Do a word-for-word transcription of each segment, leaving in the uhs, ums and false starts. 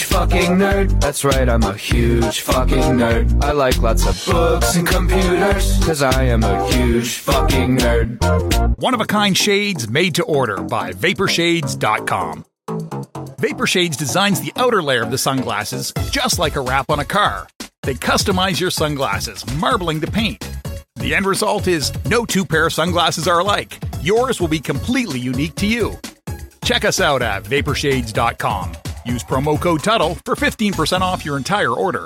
huge fucking nerd. That's right, I'm a huge fucking nerd. I like lots of books and computers, cause I am a huge fucking nerd. One-of-a-kind shades made to order by Vapor Shades dot com. Vapor Shades designs the outer layer of the sunglasses just like a wrap on a car. They customize your sunglasses, marbling the paint. The end result is no two pair of sunglasses are alike. Yours will be completely unique to you. Check us out at Vapor Shades dot com. Use promo code Tuttle for fifteen percent off your entire order.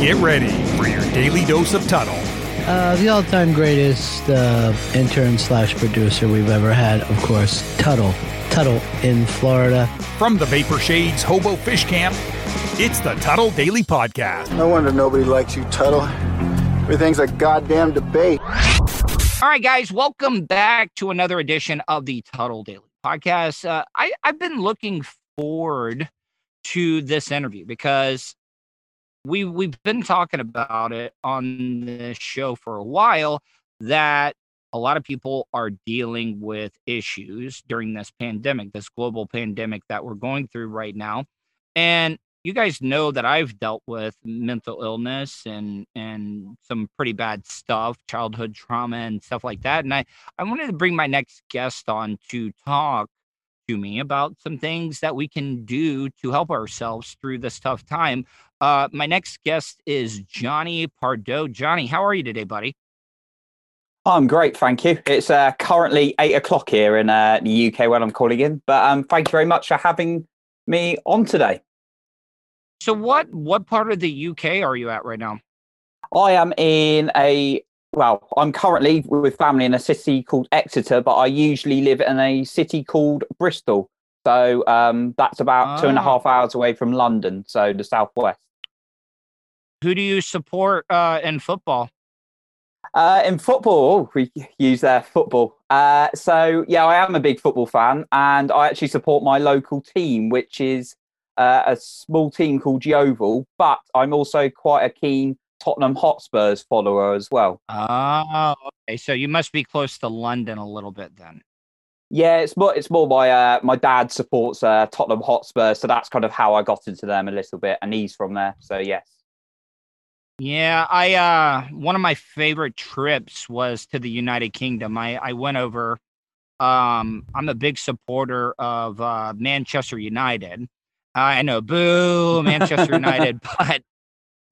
Get ready for your daily dose of Tuttle. Uh, the all-time greatest uh, intern slash producer we've ever had, of course, Tuttle. Tuttle in Florida. From the Vapor Shades Hobo Fish Camp, it's the Tuttle Daily Podcast. No wonder nobody likes you, Tuttle. Everything's a goddamn debate. All right, guys, welcome back to another edition of the Tuttle Daily Podcast. Uh, I, I've been looking forward to this interview because we, we've been talking about it on this show for a while, that a lot of people are dealing with issues during this pandemic, this global pandemic that we're going through right now. And you guys know that I've dealt with mental illness and and some pretty bad stuff, childhood trauma and stuff like that. And I, I wanted to bring my next guest on to talk to me about some things that we can do to help ourselves through this tough time. Uh, my next guest is Johnny Pardo. Johnny, how are you today, buddy? I'm great, thank you. It's uh, currently eight o'clock here in uh, the U K when I'm calling in. But um, thank you very much for having me on today. So what what part of the U K are you at right now? I am in a, well, I'm currently with family in a city called Exeter, but I usually live in a city called Bristol. So um, that's about oh. two and a half hours away from London, so the southwest. Who do you support uh, in football? Uh, in football, we use uh, football. Uh, so, yeah, I am a big football fan, and I actually support my local team, which is Uh, a small team called Yeovil, but I'm also quite a keen Tottenham Hotspurs follower as well. Oh, okay. So you must be close to London a little bit then. Yeah, it's more it's more my uh, my dad supports uh, Tottenham Hotspurs, so that's kind of how I got into them a little bit, and he's from there. So yes. Yeah, I uh, one of my favorite trips was to the United Kingdom. I I went over. Um, I'm a big supporter of uh, Manchester United. I know, boo, Manchester United, but,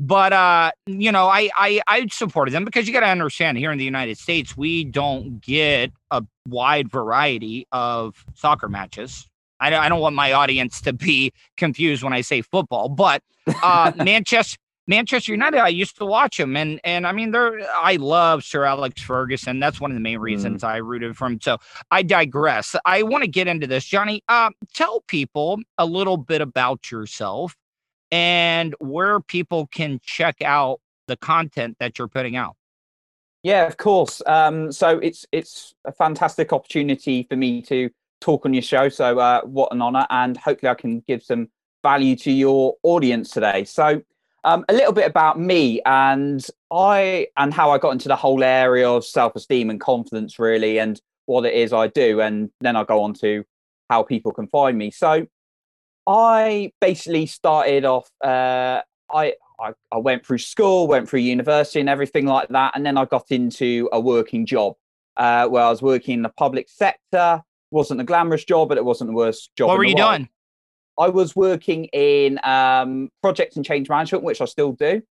but uh, you know, I, I, I supported them because you got to understand here in the United States, we don't get a wide variety of soccer matches. I don't, I don't want my audience to be confused when I say football, but uh, Manchester Manchester United, I used to watch them, and and I mean, they're I love Sir Alex Ferguson. That's one of the main reasons mm. I rooted for him. So I digress. I want to get into this, Johnny. Uh, tell people a little bit about yourself and where people can check out the content that you're putting out. Yeah, of course. Um, so it's it's a fantastic opportunity for me to talk on your show. So uh, what an honor, and hopefully I can give some value to your audience today. So. Um, a little bit about me and I and how I got into the whole area of self-esteem and confidence, really, and what it is I do. And then I'll go on to how people can find me. So I basically started off, uh, I, I, I went through school, went through university and everything like that. And then I got into a working job uh, where I was working in the public sector. Wasn't a glamorous job, but it wasn't the worst job. What were you doing? I was working in um, project and change management, which I still do,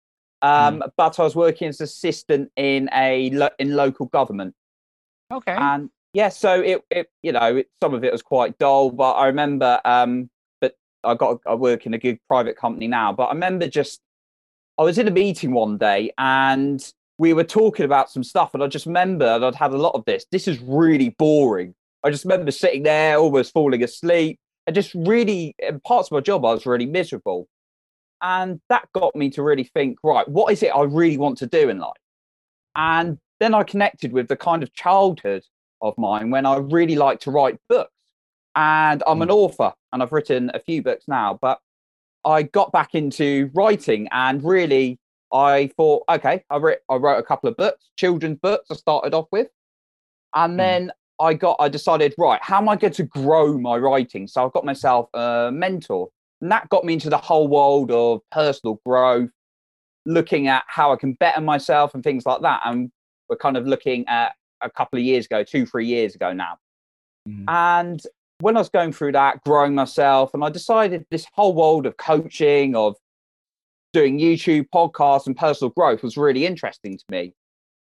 um, mm. but I was working as assistant in a lo- in local government. Okay. And yeah, so it, it you know it, some of it was quite dull, but I remember. Um, but I got I work in a good private company now, but I remember just I was in a meeting one day and we were talking about some stuff, and I just remembered I'd had a lot of this. This is really boring. I just remember sitting there, almost falling asleep. I just really, in parts of my job, I was really miserable. And that got me to really think, right, what is it I really want to do in life? And then I connected with the kind of childhood of mine when I really like to write books. And I'm an author and I've written a few books now, but I got back into writing and really I thought, okay, I, re- I wrote a couple of books, children's books I started off with. And then I got, I decided, right, how am I going to grow my writing? So I got myself a mentor, and that got me into the whole world of personal growth, looking at how I can better myself and things like that. And we're kind of looking at a couple of years ago, two, three years ago now. Mm-hmm. And when I was going through that, growing myself, and I decided this whole world of coaching, of doing YouTube, podcasts, and personal growth was really interesting to me.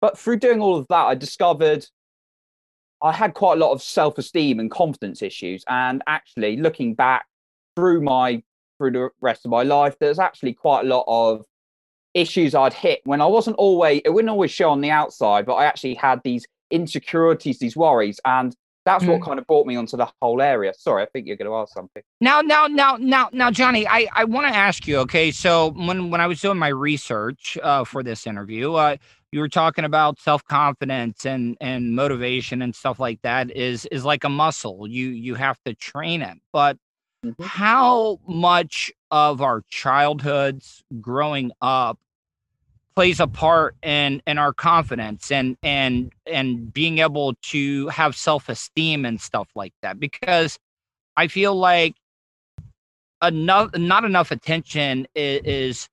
But through doing all of that, I discovered I had quite a lot of self-esteem and confidence issues. And actually, looking back through my through the rest of my life, there's actually quite a lot of issues I'd hit when I wasn't always, it wouldn't always show on the outside, but I actually had these insecurities, these worries. And that's mm-hmm. what kind of brought me onto the whole area. Sorry, I think you're going to ask something. Now, now, now, now, now, Johnny, I, I want to ask you, okay, so when, when I was doing my research uh, for this interview, uh, you were talking about self-confidence and, and motivation and stuff like that is, is like a muscle. You, you have to train it, but mm-hmm. how much of our childhoods growing up plays a part in, in our confidence and, and, and being able to have self-esteem and stuff like that, because I feel like enough, not enough attention is,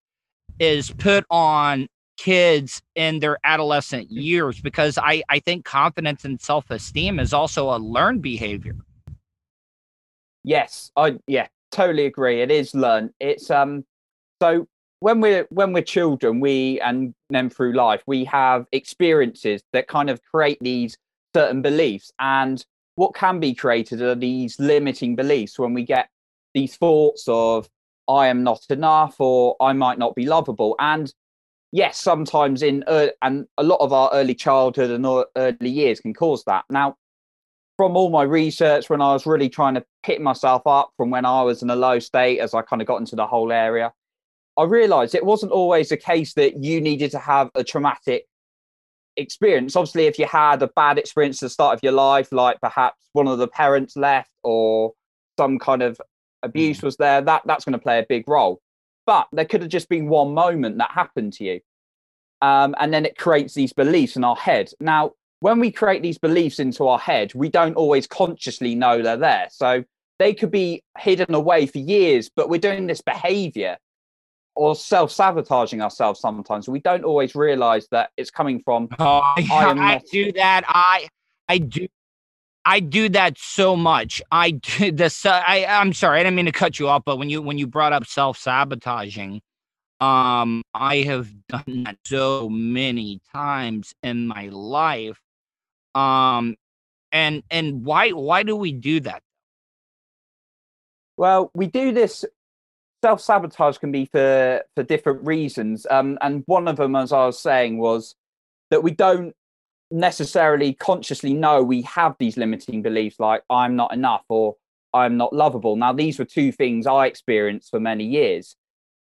is put on kids in their adolescent years, because I, I think confidence and self-esteem is also a learned behavior. Yes. I, yeah, totally agree. It is learned. It's, um, so When we're when we're children, we and then through life, we have experiences that kind of create these certain beliefs. And what can be created are these limiting beliefs when we get these thoughts of I am not enough or I might not be lovable. And yes, sometimes in uh, and a lot of our early childhood and early years can cause that. Now, from all my research, when I was really trying to pick myself up from when I was in a low state, as I kind of got into the whole area, I realized it wasn't always the case that you needed to have a traumatic experience. Obviously, if you had a bad experience at the start of your life, like perhaps one of the parents left or some kind of abuse was there, that, that's going to play a big role. But there could have just been one moment that happened to you. Um, and then it creates these beliefs in our head. Now, when we create these beliefs into our head, we don't always consciously know they're there. So they could be hidden away for years, but we're doing this behavior or self-sabotaging ourselves sometimes. We don't always realize that it's coming from. Oh, I, am I do that. I, I do, I do that so much. I do this. Uh, I, I'm sorry. I didn't mean to cut you off, but when you, when you brought up self-sabotaging, um, I have done that so many times in my life. Um, and, and why, why do we do that? Well, we do this. Self-sabotage can be for, for different reasons. Um, and one of them, as I was saying, was that we don't necessarily consciously know we have these limiting beliefs like I'm not enough or I'm not lovable. Now, these were two things I experienced for many years.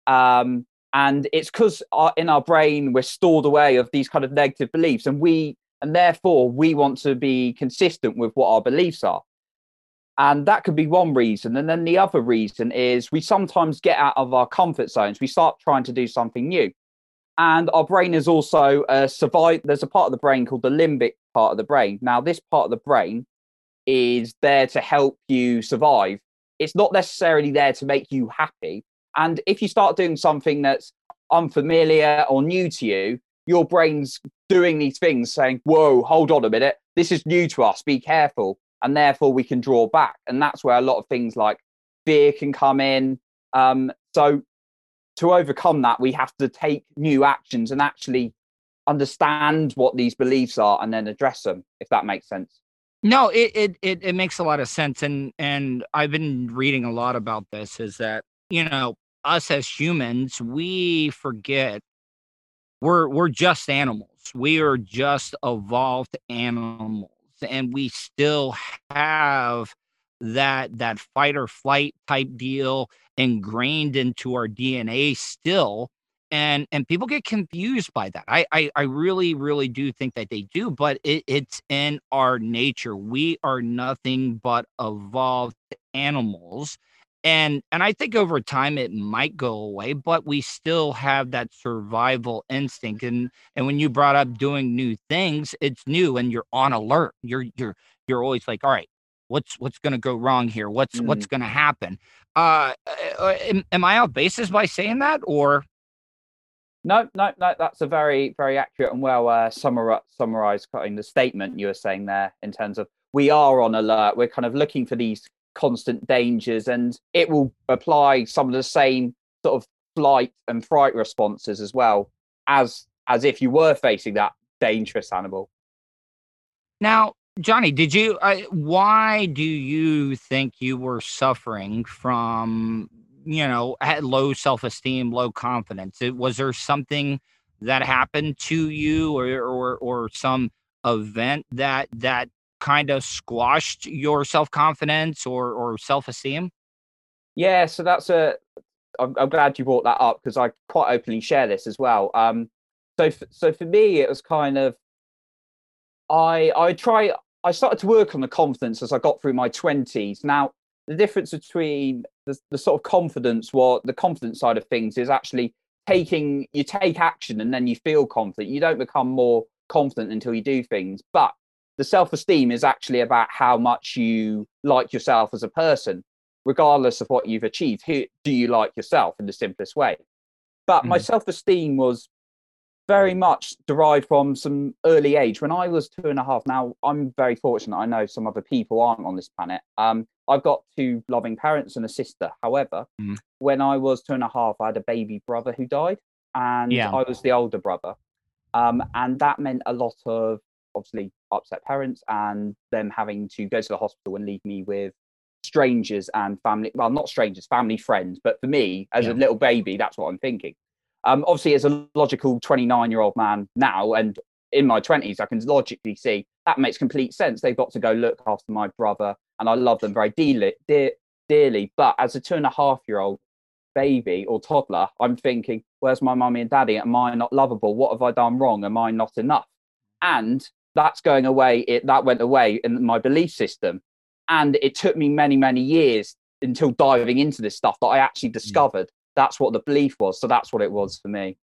Um, and it's because in our brain, we're stored away of these kind of negative beliefs. And we and therefore, we want to be consistent with what our beliefs are. And that could be one reason. And then the other reason is we sometimes get out of our comfort zones. We start trying to do something new. And our brain is also a survive. There's a part of the brain called the limbic part of the brain. Now, this part of the brain is there to help you survive. It's not necessarily there to make you happy. And if you start doing something that's unfamiliar or new to you, your brain's doing these things saying, whoa, hold on a minute. This is new to us. Be careful. And therefore we can draw back. And that's where a lot of things like fear can come in. Um, so to overcome that, we have to take new actions and actually understand what these beliefs are and then address them, if that makes sense. No, it it it, it makes a lot of sense. And, and I've been reading a lot about this is that, you know, us as humans, we forget we're, we're just animals. We are just evolved animals. And we still have that that fight or flight type deal ingrained into our D N A still. And and people get confused by that. I I, I really, really do think that they do, but it, it's in our nature. We are nothing but evolved animals. And and I think over time it might go away, but we still have that survival instinct. And and when you brought up doing new things, it's new and you're on alert. You're you're you're always like, all right, what's what's going to go wrong here? What's mm-hmm. what's going to happen? Uh, am, am I off basis by saying that, or? No, no, no. That's a very, very accurate and well uh, summar summarized cutting the statement you were saying there in terms of we are on alert. We're kind of looking for these constant dangers, and it will apply some of the same sort of flight and fright responses as well as as if you were facing that dangerous animal. Now, Johnny, did you uh, why do you think you were suffering from, you know, had low self-esteem, low confidence? It, was there something that happened to you, or or or some event that that kind of squashed your self-confidence or or self-esteem? Yeah, so that's a I'm, I'm glad you brought that up, because I quite openly share this as well. Um so f so for me it was kind of I I try I started to work on the confidence as I got through my twenties. Now the difference between the, the sort of confidence, what the confidence side of things is actually taking you take action and then you feel confident. You don't become more confident until you do things. But the self-esteem is actually about how much you like yourself as a person, regardless of what you've achieved. Who do you like yourself in the simplest way? But mm-hmm. my self-esteem was very much derived from some early age. When I was two and a half, now I'm very fortunate. I know some other people aren't on this planet. Um, I've got two loving parents and a sister. However, mm-hmm. when I was two and a half, I had a baby brother who died, and yeah. I was the older brother. Um, and that meant a lot of, obviously, upset parents and them having to go to the hospital and leave me with strangers and family. Well, not strangers, family friends. But for me, as yeah. a little baby, that's what I'm thinking. Um, obviously, as a logical twenty-nine-year-old man now and in my twenties, I can logically see that makes complete sense. They've got to go look after my brother, and I love them very dearly. Dear, dearly. But as a two-and-a-half-year-old baby or toddler, I'm thinking, where's my mummy and daddy? Am I not lovable? What have I done wrong? Am I not enough? And that's going away. It, that went away in my belief system. And it took me many, many years until diving into this stuff that I actually discovered. That's what the belief was. So that's what it was for me.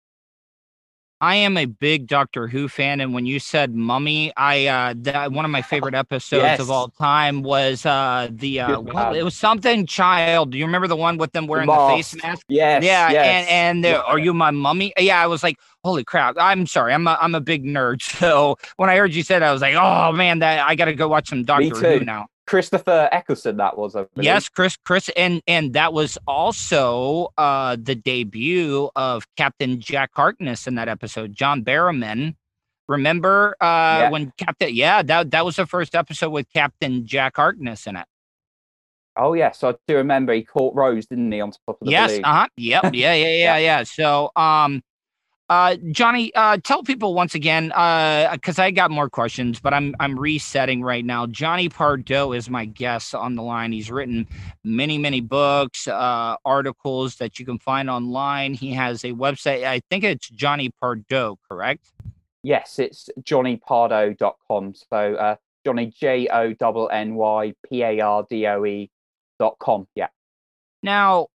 I am a big Doctor Who fan. And when you said mummy, I, uh, that, one of my favorite episodes yes. of all time was uh, the, uh, well, it was something child. Do you remember the one with them wearing the, the face mask? Yes. Yeah. Yes. And, and the, yeah. Are you my mummy? Yeah. I was like, holy crap. I'm sorry. I'm a, I'm a big nerd. So when I heard you said, I was like, oh man, that I got to go watch some Doctor Who now. Christopher Eccleston, that was, I believe. Yes, Chris, Chris, and and that was also uh, the debut of Captain Jack Harkness in that episode. John Barrowman, remember uh, yeah. when Captain? Yeah, that that was the first episode with Captain Jack Harkness in it. Oh yes, I do remember. He caught Rose, didn't he, on top of the yes, balloon? Yes, uh huh, yep, yeah, yeah, yeah, yeah, yeah. So, um. Uh, Johnny, uh, tell people once again, uh, cause I got more questions, but I'm, I'm resetting right now. Johnny Pardo is my guest on the line. He's written many, many books, uh, articles that you can find online. He has a website. I think it's Johnny Pardo, correct? Yes. It's johnny pardo dot com. So, uh, Johnny, J O N N Y P A R D O E dot com. Yeah. Now,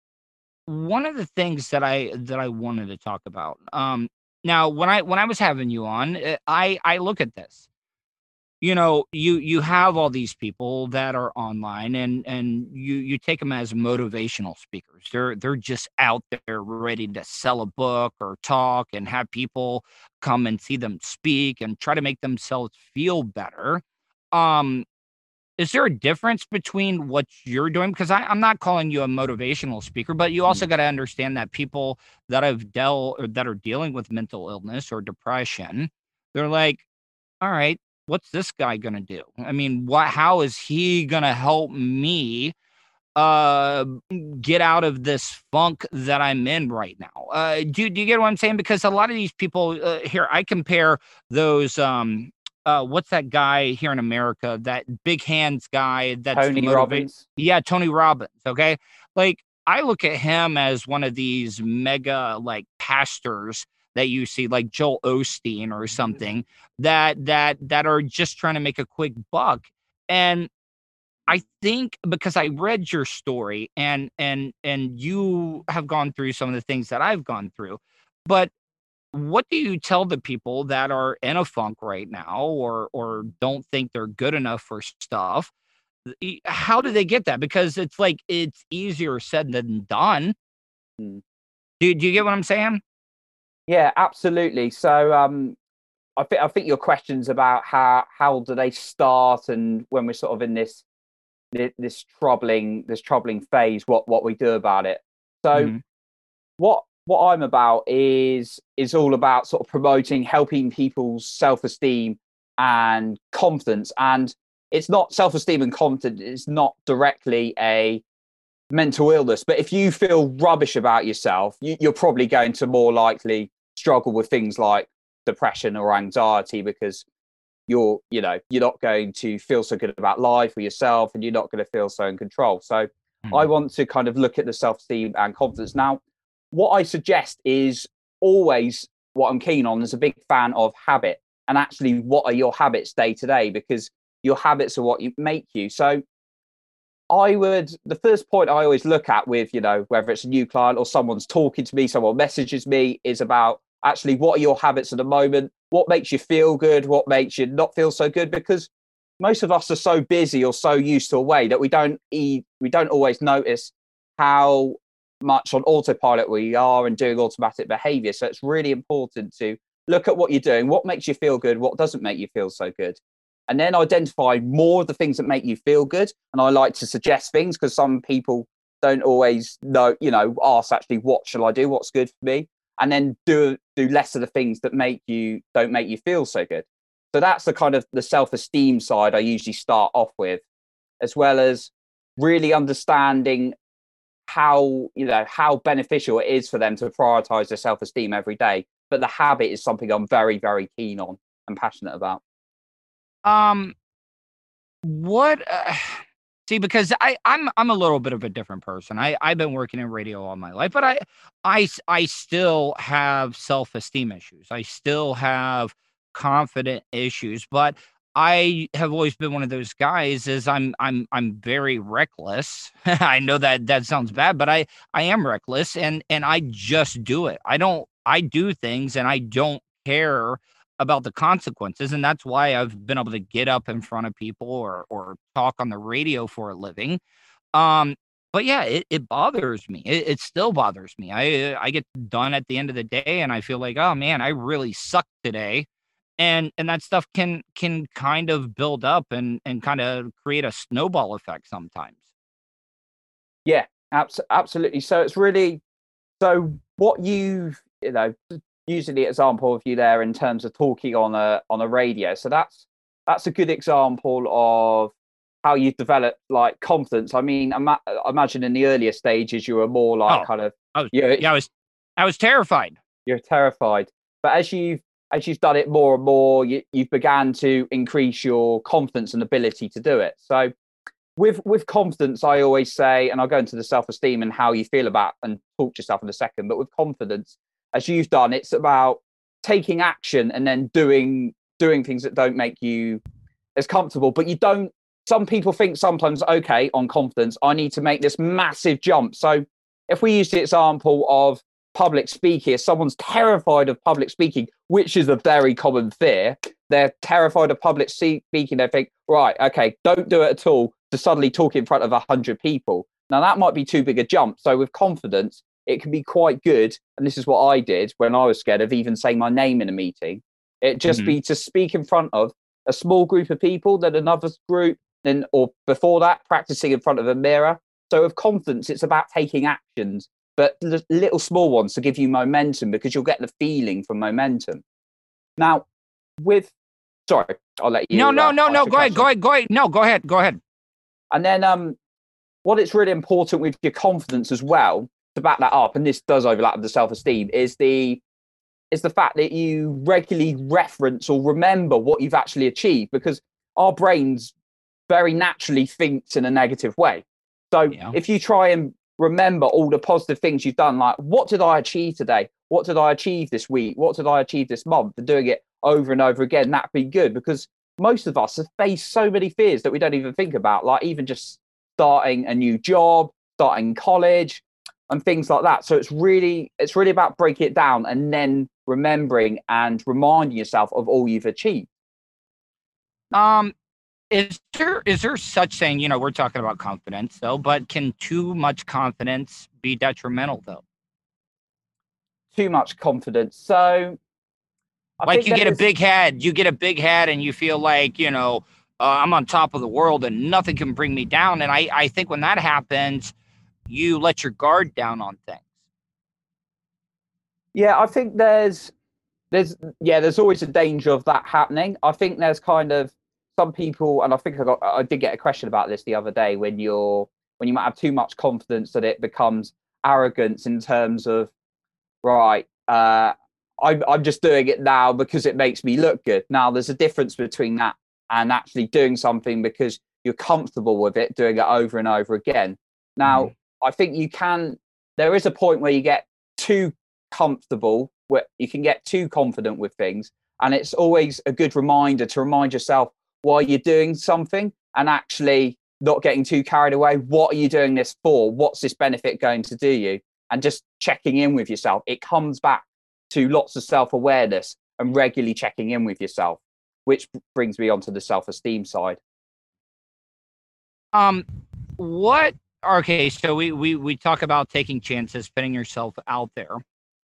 one of the things that I that I wanted to talk about. Um, now, when I when I was having you on, I I look at this. You know, you you have all these people that are online, and and you you take them as motivational speakers. They're they're just out there ready to sell a book or talk and have people come and see them speak and try to make themselves feel better. Um, Is there a difference between what you're doing? Because I'm not calling you a motivational speaker, but you also got to understand that people that have dealt or that are dealing with mental illness or depression, they're like, all right, what's this guy going to do? I mean, what, how is he going to help me uh, get out of this funk that I'm in right now? Uh, do, do you get what I'm saying? Because a lot of these people uh, here, I compare those, um, Uh, what's that guy here in America? That big hands guy. That's Tony Robbins. Yeah, Tony Robbins. Okay, like I look at him as one of these mega like pastors that you see, like Joel Osteen or something, that that that are just trying to make a quick buck. And I think because I read your story and and and you have gone through some of the things that I've gone through, but what do you tell the people that are in a funk right now or or don't think they're good enough for stuff? How do they get that? Because it's like it's easier said than done. Hmm. Do, do you get what I'm saying? Yeah, absolutely. So um, I think I think your question's about how how do they start, and when we're sort of in this this troubling this troubling phase, what what we do about it. So mm-hmm. what what I'm about is is all about sort of promoting, helping people's self-esteem and confidence. And it's not self-esteem and confidence, it's not directly a mental illness, but if you feel rubbish about yourself, you, you're probably going to more likely struggle with things like depression or anxiety, because you're, you know, you're not going to feel so good about life or yourself, and you're not going to feel so in control. So mm-hmm. I want to kind of look at the self-esteem and confidence. Now, what I suggest is always what I'm keen on is a big fan of habit, and actually what are your habits day to day, because your habits are what you make you. So I would, the first point I always look at with, you know, whether it's a new client or someone's talking to me, someone messages me, is about actually what are your habits at the moment? What makes you feel good? What makes you not feel so good? Because most of us are so busy or so used to a way that we don't eat, we don't always notice how much on autopilot we are and doing automatic behavior. So it's really important to look at what you're doing, what makes you feel good, what doesn't make you feel so good. And then identify more of the things that make you feel good. And I like to suggest things because some people don't always know, you know, ask actually, what shall I do? What's good for me? And then do do less of the things that make you don't make you feel so good. So that's the kind of the self-esteem side I usually start off with, as well as really understanding how, you know, how beneficial it is for them to prioritize their self-esteem every day. But the habit is something I'm very, very keen on and passionate about. Um, what, uh, see, because I, I'm, I'm a little bit of a different person. I, I've been working in radio all my life, but I, I, I still have self-esteem issues. I still have confidence issues, but I have always been one of those guys is I'm, I'm, I'm very reckless. I know that that sounds bad, but I, I am reckless and, and I just do it. I don't, I do things and I don't care about the consequences. And that's why I've been able to get up in front of people or or talk on the radio for a living. Um, but yeah, it, it bothers me. It, it still bothers me. I I get done at the end of the day and I feel like, oh man, I really sucked today. And and that stuff can can kind of build up and and kind of create a snowball effect sometimes. Yeah, abs- absolutely. So it's really, so what you, you know, using the example of you there in terms of talking on a on a radio, so that's that's a good example of how you develop like confidence. I mean, ima- imagine in the earlier stages you were more like oh, kind of I was, yeah, I was I was terrified. You're terrified, but as you've as you've done it more and more, you, you've began to increase your confidence and ability to do it. So with with confidence, I always say, and I'll go into the self-esteem and how you feel about and talk to yourself in a second, but with confidence, as you've done, it's about taking action and then doing doing things that don't make you as comfortable. But you don't, some people think sometimes, okay, on confidence, I need to make this massive jump. So if we use the example of public speaking, if someone's terrified of public speaking, which is a very common fear, they're terrified of public speaking, they think, right, okay, don't do it at all, to suddenly talk in front of one hundred people. Now that might be too big a jump. So with confidence, it can be quite good. And this is what I did when I was scared of even saying my name in a meeting. It just mm-hmm. be to speak in front of a small group of people, then another group, then, or before that, practicing in front of a mirror. So with confidence, it's about taking actions, but l- little small ones to give you momentum, because you'll get the feeling from momentum. Now with, sorry, I'll let you. No, no, uh, no, no. Go ahead, go ahead, go ahead. No, go ahead. Go ahead. And then um, what it's really important with your confidence as well, to back that up, and this does overlap with the self-esteem, is the is the fact that you regularly reference or remember what you've actually achieved, because our brains very naturally thinks in a negative way. So yeah. if you try and remember all the positive things you've done, like what did I achieve today? What did I achieve this week? What did I achieve this month? And doing it over and over again, that'd be good, because most of us have faced so many fears that we don't even think about, like even just starting a new job, starting college and things like that. So it's really, it's really about breaking it down and then remembering and reminding yourself of all you've achieved. Um, is there, is there such thing, you know, we're talking about confidence though, but can too much confidence be detrimental though? Too much confidence. So I like you get is... a big head, you get a big head and you feel like, you know, uh, I'm on top of the world and nothing can bring me down. And I, I think when that happens, you let your guard down on things. Yeah, I think there's, there's, yeah, there's always a danger of that happening. I think there's kind of some people, and I think I got, I did get a question about this the other day, when you're, when you might have too much confidence that it becomes arrogance in terms of, right, uh, I'm, I'm just doing it now because it makes me look good. Now, there's a difference between that and actually doing something because you're comfortable with it, doing it over and over again. Now, mm-hmm. I think you can, there is a point where you get too comfortable, where you can get too confident with things. And it's always a good reminder to remind yourself why you're doing something and actually not getting too carried away. What are you doing this for? What's this benefit going to do you? And just checking in with yourself. It comes back to lots of self-awareness and regularly checking in with yourself, which brings me onto the self-esteem side. Um, what, okay, so we, we, we talk about taking chances, putting yourself out there.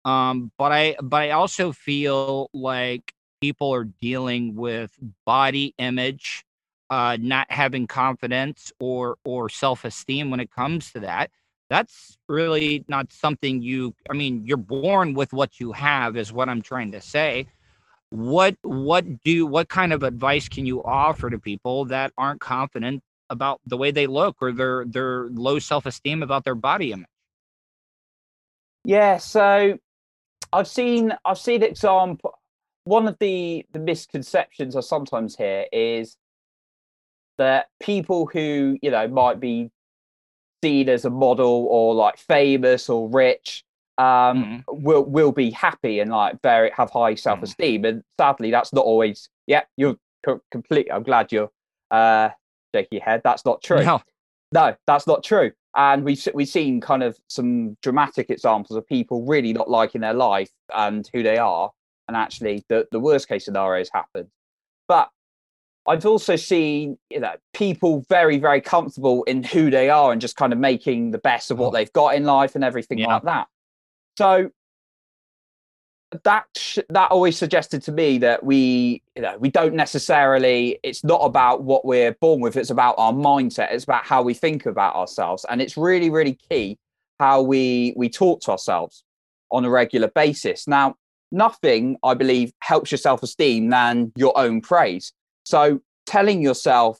Um, but I, but I also feel like people are dealing with body image, uh, not having confidence or, or self-esteem when it comes to that. That's really not something you, I mean, you're born with what you have is what I'm trying to say. What, what do, what kind of advice can you offer to people that aren't confident about the way they look or their, their low self-esteem about their body image? Yeah. So I've seen, I've seen example. One of the, the misconceptions I sometimes hear is that people who, you know, might be seen as a model or like famous or rich um mm. will will be happy and like very have high self-esteem, mm. and sadly that's not always. Yeah, you're co complete I'm glad you're uh shaking your head. That's not true. No, no, that's not true. And we've we've seen kind of some dramatic examples of people really not liking their life and who they are, and actually the, the worst case scenario has happened. But I've also seen, you know, people very, very comfortable in who they are and just kind of making the best of what they've got in life and everything yeah. like that. So that sh that always suggested to me that we, you know, we don't necessarily, it's not about what we're born with. It's about our mindset. It's about how we think about ourselves. And it's really, really key how we, we talk to ourselves on a regular basis. Now, nothing, I believe, helps your self-esteem than your own praise. So telling yourself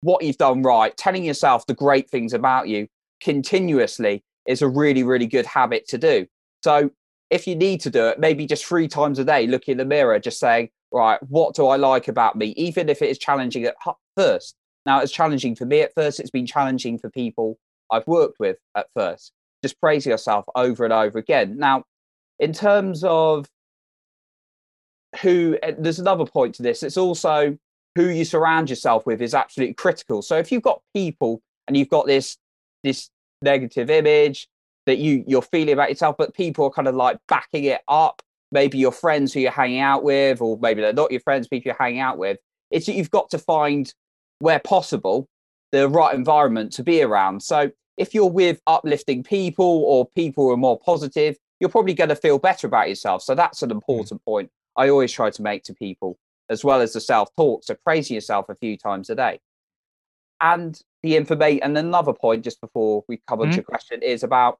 what you've done right, telling yourself the great things about you continuously is a really, really good habit to do. So if you need to do it, maybe just three times a day, look in the mirror, just saying, right, what do I like about me? Even if it is challenging at first. Now, it's challenging for me at first. It's been challenging for people I've worked with at first. Just praising yourself over and over again. Now, in terms of who, there's another point to this. It's also who you surround yourself with is absolutely critical. So if you've got people and you've got this this negative image that you, you're feeling about yourself, but people are kind of like backing it up, maybe your friends who you're hanging out with, or maybe they're not your friends, people you're hanging out with, it's that you've got to find, where possible, the right environment to be around. So if you're with uplifting people or people who are more positive, you're probably going to feel better about yourself. So that's an important mm-hmm. point I always try to make to people, as well as the self-talk. So praising yourself a few times a day. And the information, and another point just before we come mm-hmm. on to your question, is about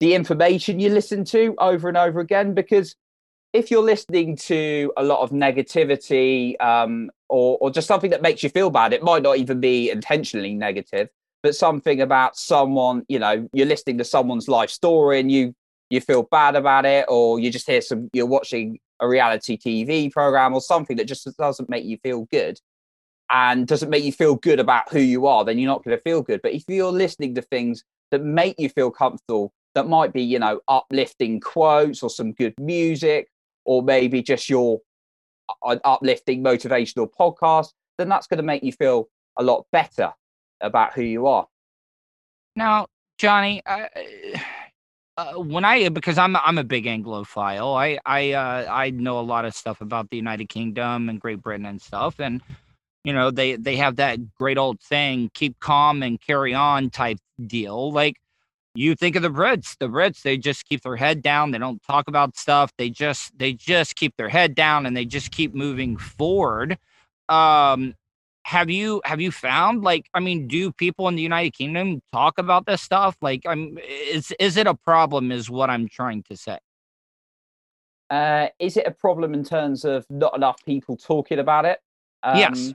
the information you listen to over and over again. Because if you're listening to a lot of negativity um, or, or just something that makes you feel bad, it might not even be intentionally negative, but something about someone, you know, you're listening to someone's life story and you, you feel bad about it, or you just hear some, you're watching a reality T V program or something that just doesn't make you feel good and doesn't make you feel good about who you are, then you're not going to feel good. But if you're listening to things that make you feel comfortable, that might be, you know, uplifting quotes or some good music, or maybe just your an uplifting motivational podcast, then that's going to make you feel a lot better about who you are. Now, Johnny, I, uh, when I because I'm I'm a big Anglophile, I I uh, I know a lot of stuff about the United Kingdom and Great Britain and stuff, and you know they they have that great old saying, "Keep calm and carry on" type deal. Like you think of the Brits, the Brits they just keep their head down, they don't talk about stuff, they just they just keep their head down and they just keep moving forward. Um, Have you have you found, like, I mean, do people in the United Kingdom talk about this stuff? Like, I'm is is it a problem is what I'm trying to say. Uh, is it a problem in terms of not enough people talking about it? Um, yes.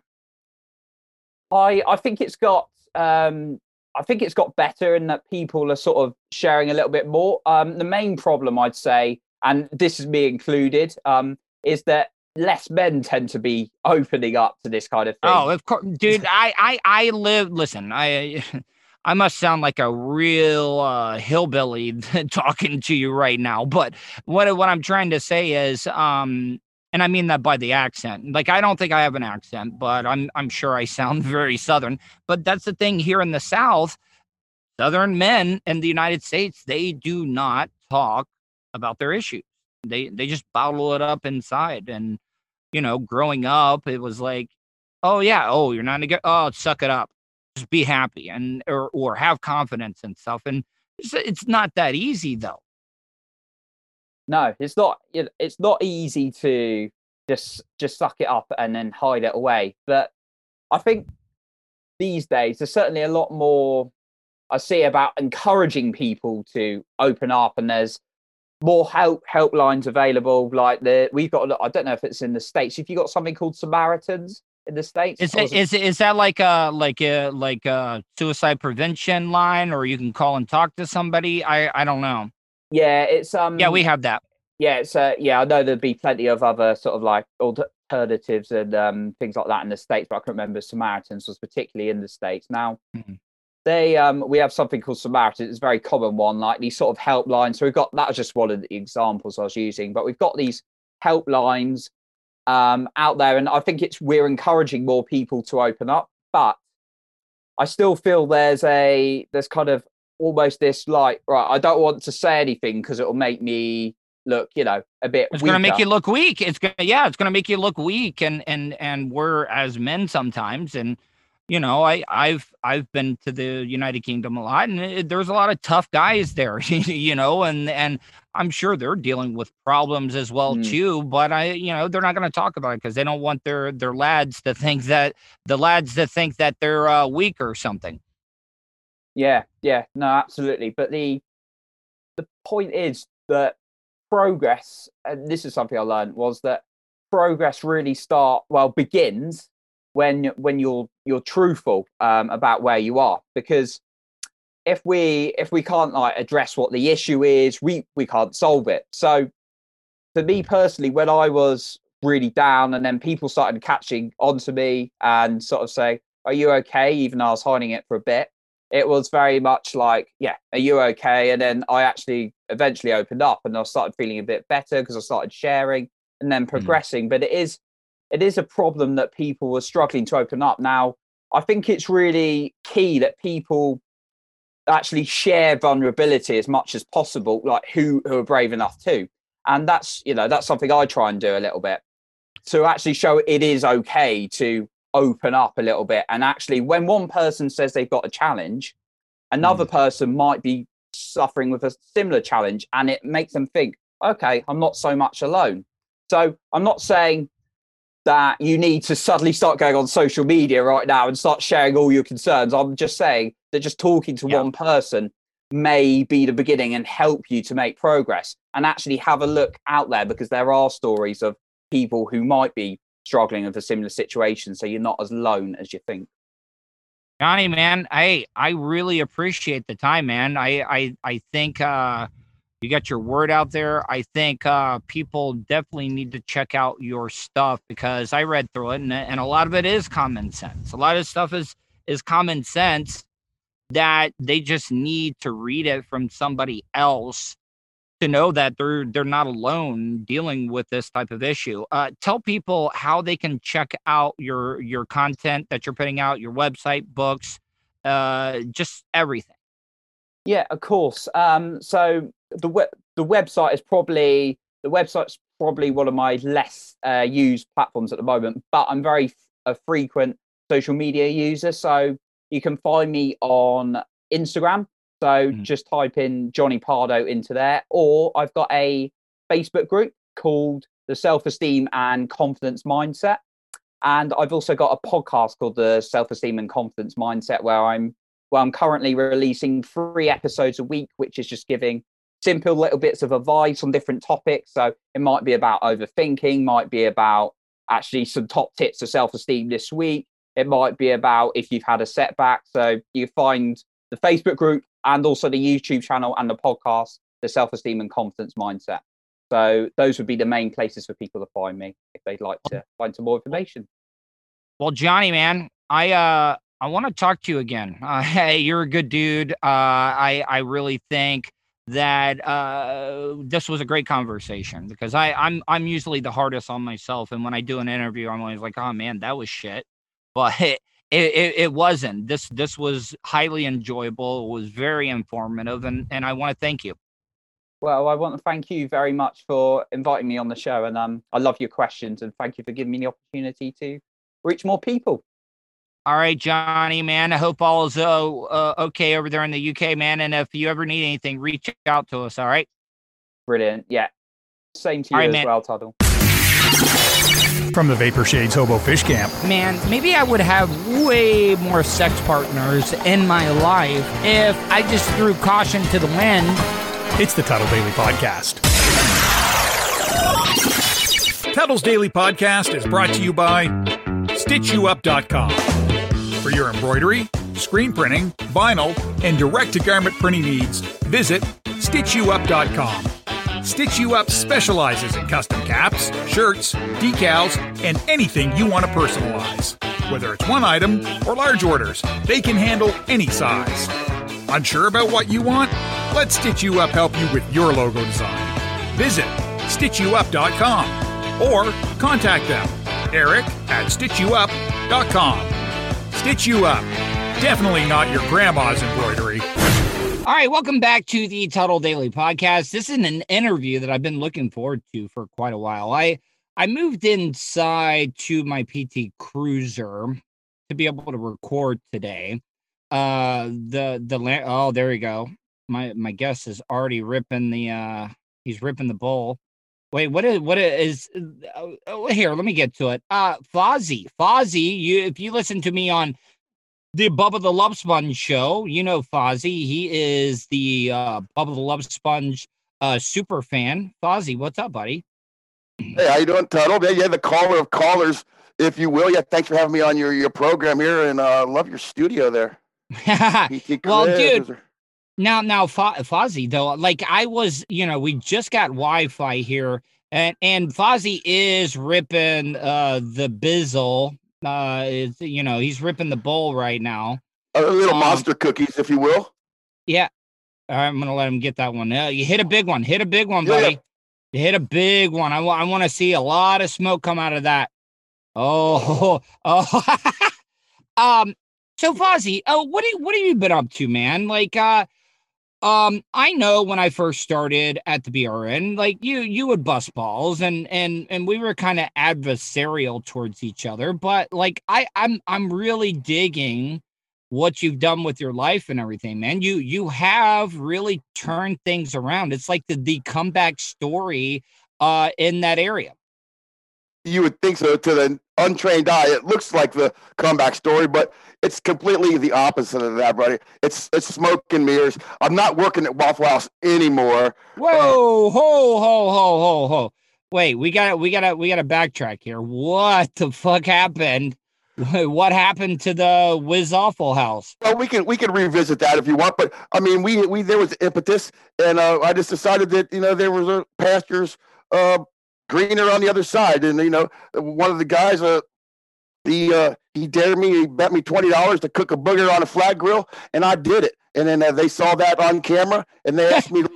I I think it's got um, I think it's got better in that people are sort of sharing a little bit more. Um, the main problem, I'd say, and this is me included, um, is that less men tend to be opening up to this kind of thing. Oh, of course, dude. I, I, I live. Listen, I, I must sound like a real uh, hillbilly talking to you right now. But what what I'm trying to say is, um, and I mean that by the accent. Like, I don't think I have an accent, but I'm I'm sure I sound very Southern. But that's the thing here in the South, Southern men in the United States, they do not talk about their issues. They they just bottle it up inside. And, you know, growing up, it was like, oh, yeah. Oh, you're not going to get, oh, suck it up. Just be happy and or, or have confidence and stuff. And it's, it's not that easy, though. No, it's not. It's not easy to just just suck it up and then hide it away. But I think these days there's certainly a lot more I see about encouraging people to open up, and there's more help helplines available. Like the we've got. I don't know if it's in the States. If you got something called Samaritans in the States, is it, is it, is that like a like a like a suicide prevention line, or you can call and talk to somebody? I I don't know. Yeah, it's um. Yeah, we have that. Yeah, it's uh, yeah. I know there'd be plenty of other sort of like alternatives and um things like that in the States, but I can't remember Samaritans was particularly in the States now. Mm-hmm. They, um, we have something called Samaritans. It's a very common one, like these sort of helplines. So we've got, that was just one of the examples I was using, but we've got these helplines um, out there. And I think it's, we're encouraging more people to open up, but I still feel there's a, there's kind of almost this like, right, I don't want to say anything because it'll make me look, you know, a bit It's going to make you look weak. It's going to, yeah, it's going to make you look weak. And, and, and we're as men sometimes, and, you know, I, I've I've been to the United Kingdom a lot, and it, there's a lot of tough guys there, you know, and, and I'm sure they're dealing with problems as well, mm. too. But, I, you know, they're not going to talk about it because they don't want their their lads to think that the lads to think that they're uh, weak or something. Yeah, yeah, no, absolutely. But the the point is that progress, and this is something I learned, was that progress really start well begins when when you're you're truthful um, about where you are, because if we if we can't like address what the issue is, we we can't solve it. So for me personally, when I was really down and then people started catching on to me and sort of say, "Are you okay?" even though I was hiding it for a bit, it was very much like, "Yeah, are you okay?" And then I actually eventually opened up and I started feeling a bit better because I started sharing and then progressing. Mm. But it is It is a problem that people were struggling to open up. Now, I think it's really key that people actually share vulnerability as much as possible, like who, who are brave enough to. And that's, you know, that's something I try and do a little bit to actually show it is okay to open up a little bit. And actually, when one person says they've got a challenge, another mm. person might be suffering with a similar challenge, and it makes them think, okay, I'm not so much alone. So I'm not saying that you need to suddenly start going on social media right now and start sharing all your concerns. I'm just saying that just talking to yeah. one person may be the beginning and help you to make progress, and actually have a look out there, because there are stories of people who might be struggling with a similar situation. So you're not as alone as you think. Johnny, man, I, I really appreciate the time, man. I, I, I think, uh, you got your word out there. I think uh, people definitely need to check out your stuff, because I read through it, and, and a lot of it is common sense. A lot of stuff is is common sense that they just need to read it from somebody else to know that they're they're not alone dealing with this type of issue. Uh, tell people how they can check out your your content that you're putting out, your website, books, uh, just everything. Yeah, of course. Um, so the web the website is probably the website's probably one of my less uh, used platforms at the moment, but I'm very f a frequent social media user. So you can find me on Instagram. So mm-hmm. just type in Johnny Pardo into there, or I've got a Facebook group called The Self-Esteem and Confidence Mindset. And I've also got a podcast called The Self-Esteem and Confidence Mindset, where I'm, where I'm currently releasing three episodes a week, which is just giving simple little bits of advice on different topics. So it might be about overthinking, might be about actually some top tips for self-esteem this week. It might be about if you've had a setback. So you find the Facebook group and also the YouTube channel and the podcast, The Self-Esteem and Confidence Mindset. So those would be the main places for people to find me if they'd like to find some more information. Well, Johnny, man, I, uh, I want to talk to you again. Uh, hey, you're a good dude. Uh, I, I really think that uh this was a great conversation, because i i'm i'm usually the hardest on myself, and when I do an interview I'm always like, oh man, that was shit, but it it, it wasn't. This this was highly enjoyable. It was very informative, and and I want to thank you. Well, I want to thank you very much for inviting me on the show, and um I love your questions, and thank you for giving me the opportunity to reach more people. All right, Johnny, man, I hope all is uh, uh, okay over there in the U K, man. And if you ever need anything, reach out to us, all right? Brilliant, yeah. Same to you as well, Tuttle. From the Vapor Shades Hobo Fish Camp. Man, maybe I would have way more sex partners in my life if I just threw caution to the wind. It's the Tuttle Daily Podcast. Tuttle's Daily Podcast is brought to you by Stitch You Up dot com. For your embroidery, screen printing, vinyl, and direct-to-garment printing needs, visit Stitch You Up dot com. Stitch You Up specializes in custom caps, shirts, decals, and anything you want to personalize. Whether it's one item or large orders, they can handle any size. Unsure about what you want? Let Stitch You Up help you with your logo design. Visit Stitch You Up dot com or contact them, Eric at Stitch You Up dot com. Stitch You Up. Definitely not your grandma's embroidery. All right, welcome back to the Tuttle Daily Podcast. This is an interview that I've been looking forward to for quite a while. I, I moved inside to my P T Cruiser to be able to record today. Uh, the the oh, there we go. My my guest is already ripping the uh, he's ripping the bowl. Wait, what is, what is, oh, here, let me get to it. Uh, Fozzie, Fozzie, you, if you listen to me on the Bubba the Love Sponge show, you know Fozzie. He is the uh, Bubba the Love Sponge uh, super fan. Fozzie, what's up, buddy? Hey, how you doing, Tuttle? Yeah, you're the caller of callers, if you will. Yeah, thanks for having me on your, your program here, and uh, love your studio there. Well, dude. Now, now, Fo Fozzie, though, like I was, you know, we just got Wi-Fi here, and, and Fozzie is ripping uh, the bizzle. Uh, is, you know, he's ripping the bowl right now. A little um, monster cookies, if you will. Yeah. All right, I'm going to let him get that one. Uh, you hit a big one. Hit a big one, yeah, buddy. Yeah. You hit a big one. I, I want to see a lot of smoke come out of that. Oh, oh. um. So, Fozzie, oh, what, do, what have you been up to, man? Like, uh. Um, I know when I first started at the B R N, like you, you would bust balls, and and and we were kind of adversarial towards each other. But like, I, I'm I'm really digging what you've done with your life and everything, man. You you have really turned things around. It's like the the comeback story, uh, in that area. You would think so. To the untrained eye, it looks like the comeback story, but it's completely the opposite of that, buddy. It's it's smoke and mirrors. I'm not working at Waffle House anymore. Whoa, uh, ho, ho, ho, ho, ho! Wait, we got we got we got to backtrack here. What the fuck happened? What happened to the Wiz Awful House? Well, we can we can revisit that if you want, but I mean, we we there was impetus, and uh, I just decided that you know there was pastures. Uh, greener on the other side, and you know one of the guys uh the uh he dared me, he bet me twenty dollars to cook a booger on a flat grill, and I did it, and then uh, they saw that on camera and they asked me to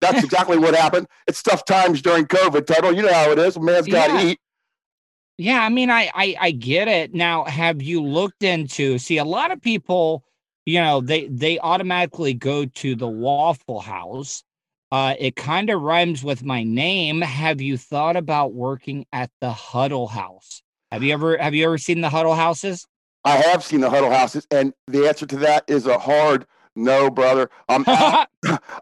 That's exactly what happened. It's tough times during COVID, Tuttle. You know how it is. A man's got to eat. Yeah, I mean, I, I I get it. Now, have you looked into, see, a lot of people, you know, they, they automatically go to the Waffle House. Uh, it kind of rhymes with my name. Have you thought about working at the Huddle House? Have you ever have you ever seen the Huddle Houses? I have seen the Huddle Houses, and the answer to that is a hard no, brother. I'm out,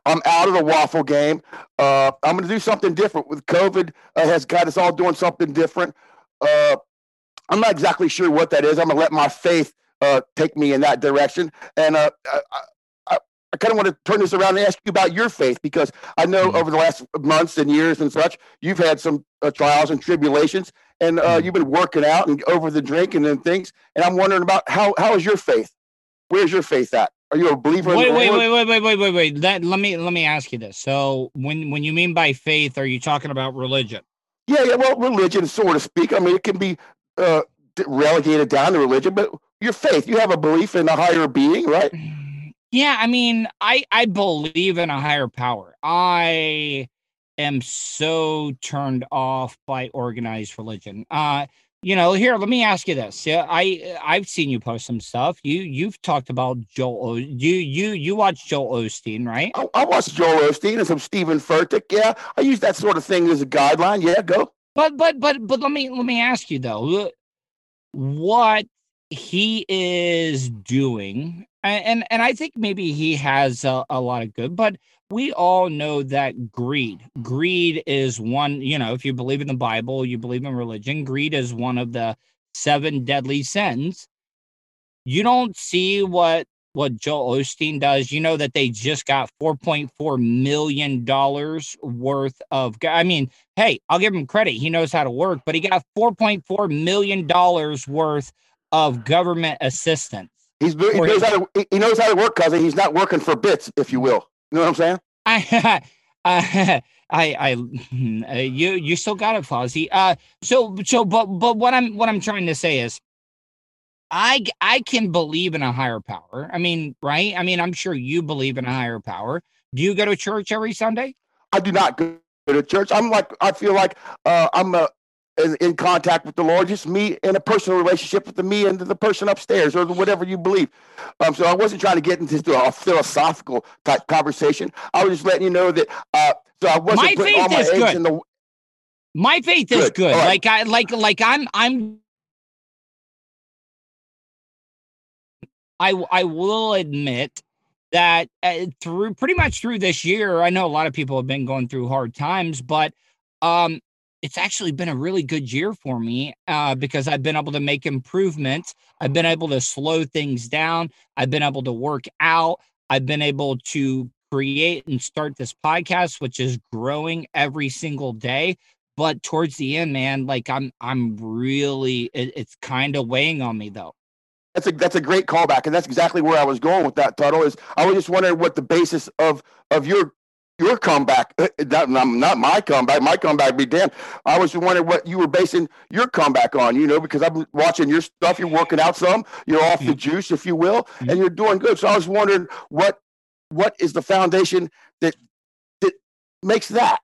I'm out of the waffle game. Uh, I'm going to do something different. With COVID, uh, has got us all doing something different. Uh, I'm not exactly sure what that is. I'm gonna let my faith uh, take me in that direction, and uh, I, I, I kind of want to turn this around and ask you about your faith, because I know over the last months and years and such, you've had some uh, trials and tribulations, and uh, you've been working out and over the drink and then things. And I'm wondering about how how is your faith? Where's your faith at? Are you a believer? Wait, in the wait, Lord? wait, wait, wait, wait, wait, wait. That let me let me ask you this. So when when you mean by faith, are you talking about religion? Yeah, yeah, well, religion, so to speak. I mean, it can be uh, relegated down to religion, but your faith, you have a belief in a higher being, right? Yeah, I mean, I, I believe in a higher power. I am so turned off by organized religion. Uh, you know, here, let me ask you this. Yeah, I I've seen you post some stuff. You you've talked about Joel. O- you you you watch Joel Osteen, right? I, I watch Joel Osteen and some Stephen Furtick. Yeah, I use that sort of thing as a guideline. Yeah, go. But but but but let me let me ask you though, what he is doing, and and, and I think maybe he has a, a lot of good, but we all know that greed, greed is one, you know, if you believe in the Bible, you believe in religion, greed is one of the seven deadly sins. You don't see what, what Joel Osteen does. You know that they just got four point four million dollars worth of, I mean, hey, I'll give him credit. He knows how to work, but he got four point four million dollars worth of government assistance. He's, he, knows his, how to, he knows how to work, cousin. He's not working for bits, if you will. You know what I'm saying? I, I, I, I you, you still got it, Fozzie. Uh, so, so, but, but what I'm, what I'm trying to say is, I, I can believe in a higher power. I mean, right? I mean, I'm sure you believe in a higher power. Do you go to church every Sunday? I do not go to church. I'm like, I feel like uh, I'm uh, in, in contact with the Lord, just me in a personal relationship with the me and the person upstairs, or whatever you believe. Um, so I wasn't trying to get into a philosophical type conversation. I was just letting you know that. Uh, so I wasn't my putting faith all my is eggs good. in the. My faith good. is good. Right. Like I like like I'm I'm. I, I will admit that uh, through pretty much through this year, I know a lot of people have been going through hard times, but um, it's actually been a really good year for me uh, because I've been able to make improvements. I've been able to slow things down. I've been able to work out. I've been able to create and start this podcast, which is growing every single day. But towards the end, man, like I'm, I'm really, it, it's kind of weighing on me though. That's a, that's a great callback. And that's exactly where I was going with that, Tuttle, is I was just wondering what the basis of, of your, your comeback, not, not my comeback, my comeback be damned. I was wondering what you were basing your comeback on, you know, because I've been watching your stuff. You're working out some, you're off the juice, if you will, and you're doing good. So I was wondering what, what is the foundation that, that makes that?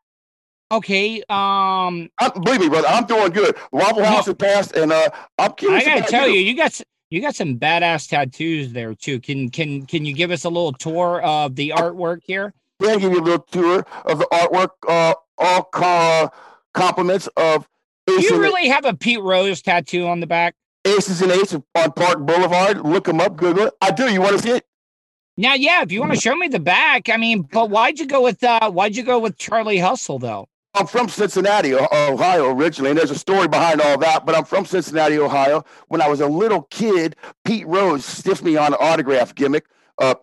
Okay. Um, I, believe me, brother, I'm doing good. Waffle House has passed, and uh, I'm curious. I gotta about tell you, you, you got. You got some badass tattoos there too. Can can can you give us a little tour of the artwork here? Yeah, give you a little tour of the artwork. Uh, all co- compliments of. Do you really have a Pete Rose tattoo on the back? Aces and Ace on Park Boulevard. Look them up, Google it. I do. You want to see it? Now, yeah. If you want to show me the back, I mean, but why'd you go with uh, why'd you go with Charlie Hustle though? I'm from Cincinnati, Ohio, originally, and there's a story behind all that, but I'm from Cincinnati, Ohio. When I was a little kid, Pete Rose stiffed me on an autograph gimmick. Uh,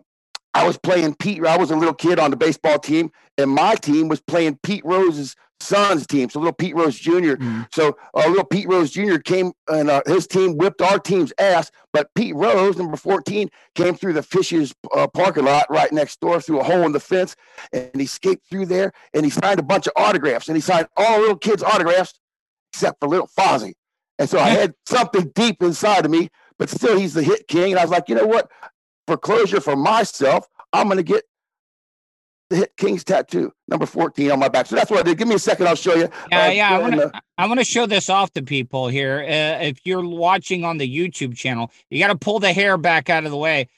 I was playing Pete. I was a little kid on the baseball team, and my team was playing Pete Rose's son's team, so little Pete Rose Junior Mm-hmm. So uh, little Pete Rose Junior came, and uh, his team whipped our team's ass, but Pete Rose, number fourteen, came through the Fishers uh, parking lot right next door through a hole in the fence, and he escaped through there, and he signed a bunch of autographs, and he signed all little kids' autographs except for little Fozzie. And so I had something deep inside of me, but still he's the hit king, and I was like, you know what? For closure for myself, I'm going to get the hit King's Tattoo, number fourteen on my back. So that's what I did. Give me a second. I'll show you. Yeah, uh, yeah. I want to I want to show this off to people here. Uh, if you're watching on the YouTube channel, you got to pull the hair back out of the way.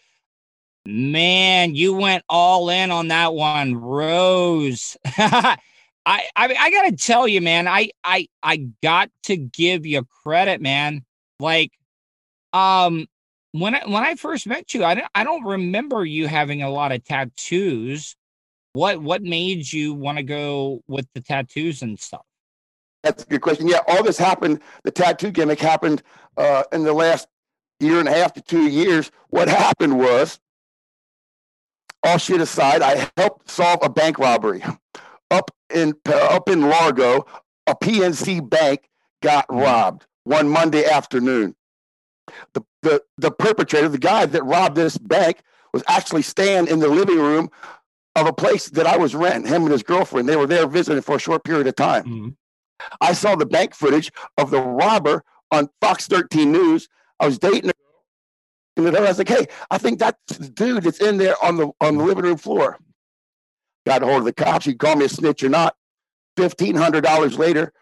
Man, you went all in on that one, Rose. I, I, I got to tell you, man, I, I, I got to give you credit, man. Like, um, when I, when I first met you, I don't, I don't remember you having a lot of tattoos. What, what made you want to go with the tattoos and stuff? That's a good question. Yeah, all this happened. The tattoo gimmick happened uh, in the last year and a half to two years. What happened was, all shit aside, I helped solve a bank robbery up in up in Largo. A P N C bank got robbed one Monday afternoon. The, the the perpetrator, the guy that robbed this bank, was actually staying in the living room of a place that I was renting. Him and his girlfriend, they were there visiting for a short period of time. Mm-hmm. I saw the bank footage of the robber on Fox thirteen News. I was dating. And I was like, hey, I think that's the dude that's in there on the on the living room floor. Got a hold of the cops. You call me a snitch or not. fifteen hundred dollars later,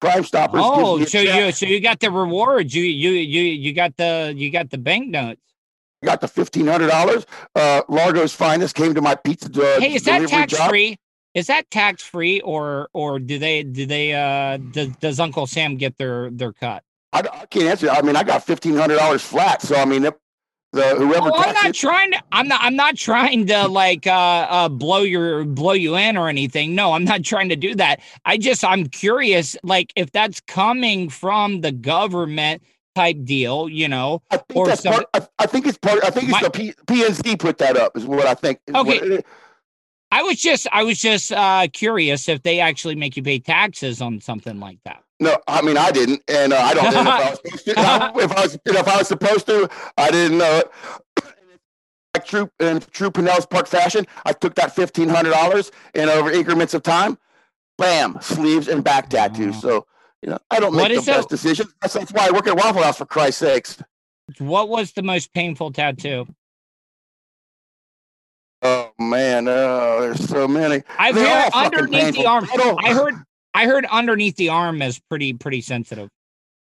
Crime Stoppers. Oh, so you so you got the rewards. You you you you got the you got the banknotes. You got the fifteen hundred dollars. Uh, Largo's finest came to my pizza. Uh, hey, is that tax job. free? Is that tax free, or or do they do they uh does, does Uncle Sam get their their cut? I, I can't answer. I mean, I got fifteen hundred dollars flat. So I mean. It, The, whoever oh, I'm not it. trying to. I'm not. I'm not trying to like uh, uh, blow your blow you in or anything. No, I'm not trying to do that. I just I'm curious, like if that's coming from the government type deal, you know, I think or that's some, part, I, I think it's part. I think it's my, the P, PNC put that up is what I think. Okay, I was just I was just uh, curious if they actually make you pay taxes on something like that. No, I mean, I didn't, and uh, I don't know if I was supposed to. If I was, if I was supposed to, I didn't know it. Like true, in true Pinellas Park fashion, I took that fifteen hundred dollars and over increments of time, bam, sleeves and back tattoos. Wow. So, you know, I don't make the best decisions. That's, that's why I work at Waffle House, for Christ's sakes. What was the most painful tattoo? Oh, man, oh, there's so many. I've They're heard underneath the arm. I heard... I heard underneath the arm is pretty, pretty sensitive.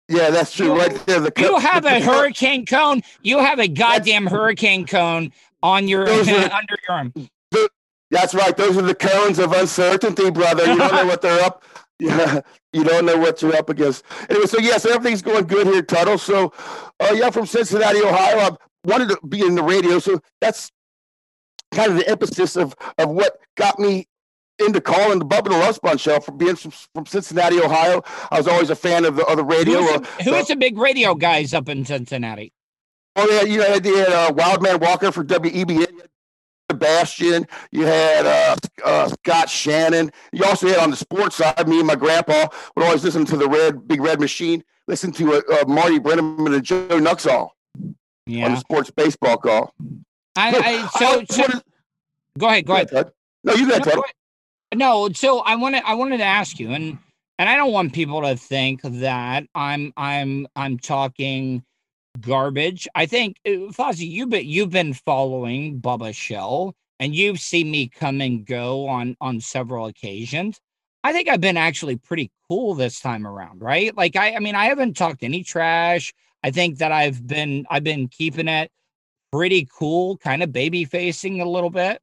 Yeah, that's true. Right there, the you have a hurricane cone. You have a goddamn that's, hurricane cone on your uh, the, under your arm. The, that's right. Those are the cones of uncertainty, brother. You don't know what they're up. Yeah, you don't know what you're up against. Anyway, so yeah, so everything's going good here, Tuttle. So, uh, yeah, from Cincinnati, Ohio. I wanted to be in the radio, so that's kind of the emphasis of of what got me into calling the Bubba the Love Sponge show, for being from, from Cincinnati, Ohio. I was always a fan of the of the radio. Who's the, who uh, is the big radio guys up in Cincinnati? Oh yeah, you had, you had uh, Wildman Walker for W E B N, Sebastian. You had uh, uh, Scott Shannon. You also had on the sports side. Me and my grandpa would always listen to the Red Big Red Machine. Listen to uh, uh, Marty Brenneman and Joe Nuxall yeah. on the sports baseball call. I, I so, so, I, so go ahead, go ahead. Go ahead. No, you got no, No, so I want I wanted to ask you, and and I don't want people to think that I'm I'm I'm talking garbage. I think Fozzie, you but you've been following Bubba's show, and you've seen me come and go on on several occasions. I think I've been actually pretty cool this time around, right? Like I I mean I haven't talked any trash. I think that I've been I've been keeping it pretty cool, kind of baby facing a little bit.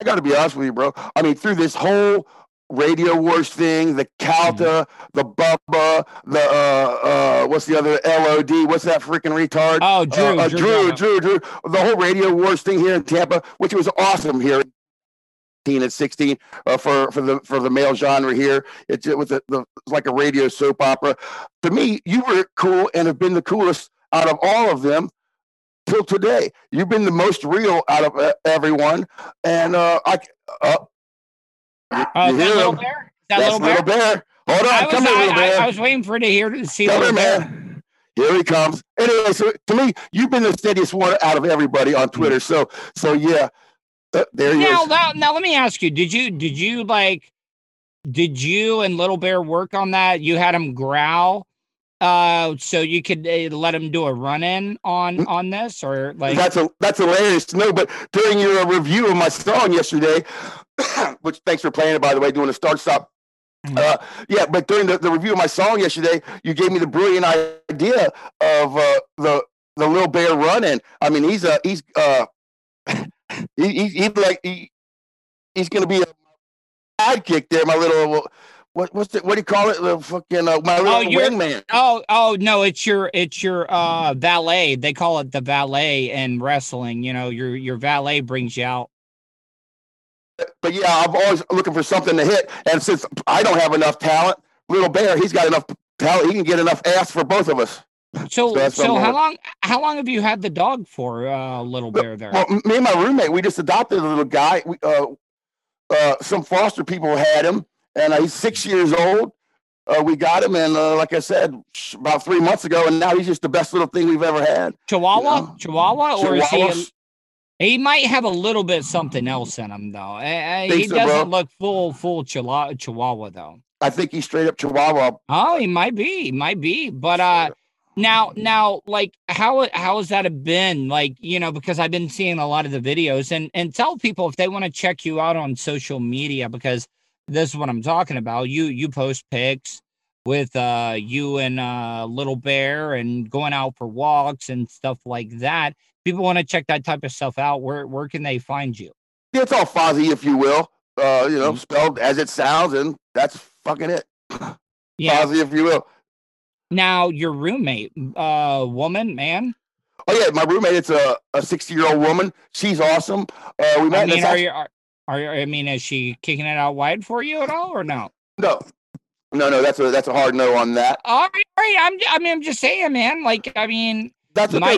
I got to be honest with you, bro. I mean, through this whole radio wars thing, the Calta, the Bubba, the uh, uh, what's the other L O D? What's that freaking retard? Oh, Drew, uh, uh, Drew, Drew, Drew, Drew, the whole radio wars thing here in Tampa, which was awesome here, fifteen and sixteen uh, for for the for the male genre here. It, it was a, the, like a radio soap opera. To me, you were cool and have been the coolest out of all of them. Till today, you've been the most real out of uh, everyone, and uh, I. Uh, uh, that little bear? That That's little bear? Little bear. Hold on, I come was, here, I, little bear. I, I was waiting for it to hear to see come little here, bear. Man. Here he comes. Anyway, so to me, you've been the steadiest one out of everybody on Twitter. So, so yeah, uh, there you go. Now, now, let me ask you: Did you, did you like, did you and Little Bear work on that? You had him growl. Uh, so you could uh, let him do a run-in on on this, or like that's a that's hilarious. No, but during your review of my song yesterday, which thanks for playing it, by the way, doing a start stop. Uh, yeah, but during the, the review of my song yesterday, you gave me the brilliant idea of uh, the the Lil Bear run, and I mean he's a uh, he's uh he, he's like he, he's gonna be a sidekick there, my little what what's the, what do you call it? The fucking uh, my little oh, wingman. Oh oh no, it's your it's your uh valet. They call it the valet in wrestling. You know, your your valet brings you out. But yeah, I'm always looking for something to hit, and since I don't have enough talent, Little Bear, he's got enough talent. He can get enough ass for both of us. So, so, so how long? How long have you had the dog for, uh, Little Bear? There. Well, me and my roommate, we just adopted a little guy. We, uh, uh, some foster people had him, and uh, he's six years old. Uh, we got him, and uh, like I said, about three months ago, and now he's just the best little thing we've ever had. Chihuahua, you know? Chihuahua, or is he? A- He might have a little bit something else in him, though. I, I, he so, doesn't bro. look full, full chila- Chihuahua, though. I think he's straight up Chihuahua. Oh, he might be, he might be. But uh, now, now, like, how how has that been? Like, you know, because I've been seeing a lot of the videos, and and tell people if they want to check you out on social media, because this is what I'm talking about. You you post pics with uh you and uh Little Bear and going out for walks and stuff like that. People want to check that type of stuff out. Where where can they find you? Yeah, it's all Fozzie, if you will. Uh, you know, spelled as it sounds, and that's fucking it. Yeah. Fozzie, if you will. Now, your roommate, uh, woman, man. Oh yeah, my roommate. It's a a sixty year old woman. She's awesome. Uh, we met. I mean, are you, are, are you, I mean, is she kicking it out wide for you at all, or no? No. No, no. That's a that's a hard no on that. All right, all right. I'm. I mean, I'm just saying, man. Like, I mean, that's my.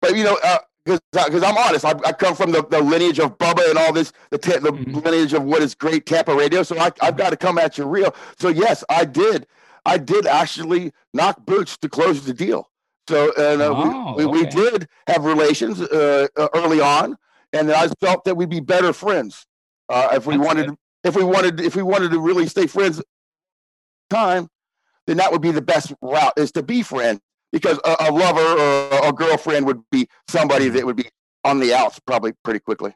But, you know, because uh, because I'm honest, I, I come from the, the lineage of Bubba and all this, the, te- the mm-hmm. lineage of what is great Tampa radio. So I, I've got to come at you real. So, yes, I did. I did actually knock boots to close the deal. So and, uh, oh, we, we, okay. we did have relations uh, early on. And I felt that we'd be better friends uh, if we That's wanted good. if we wanted if we wanted to really stay friends time, then that would be the best route is to be friends. Because a, a lover or a girlfriend would be somebody that would be on the outs probably pretty quickly.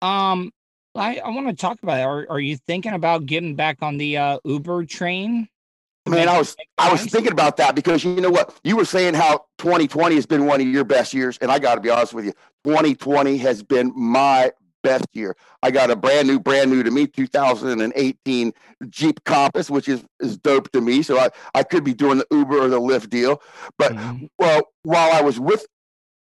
Um, I, I want to talk about it. Are, are you thinking about getting back on the uh, Uber train? Man, I was I was thinking about that because you know what? You were saying how twenty twenty has been one of your best years. And I got to be honest with you, twenty twenty has been my best year. I got a brand new, brand new to me, two thousand eighteen Jeep Compass, which is, is dope to me. So I, I could be doing the Uber or the Lyft deal. But mm-hmm. well, while I was with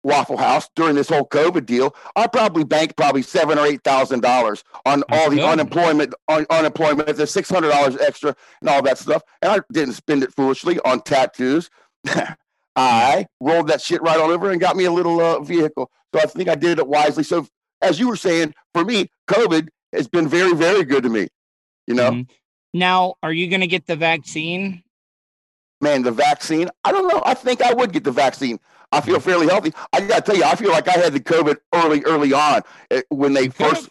Waffle House during this whole COVID deal, I probably banked probably seven or eight thousand dollars on That's all the good. unemployment, on unemployment, the six hundred dollars extra, and all that stuff. And I didn't spend it foolishly on tattoos. I rolled that shit right on over and got me a little uh, vehicle. So I think I did it wisely. So. As you were saying, for me, COVID has been very, very good to me, you know? Mm-hmm. Now, are you going to get the vaccine? Man, the vaccine? I don't know. I think I would get the vaccine. I feel fairly healthy. I got to tell you, I feel like I had the COVID early, early on when they first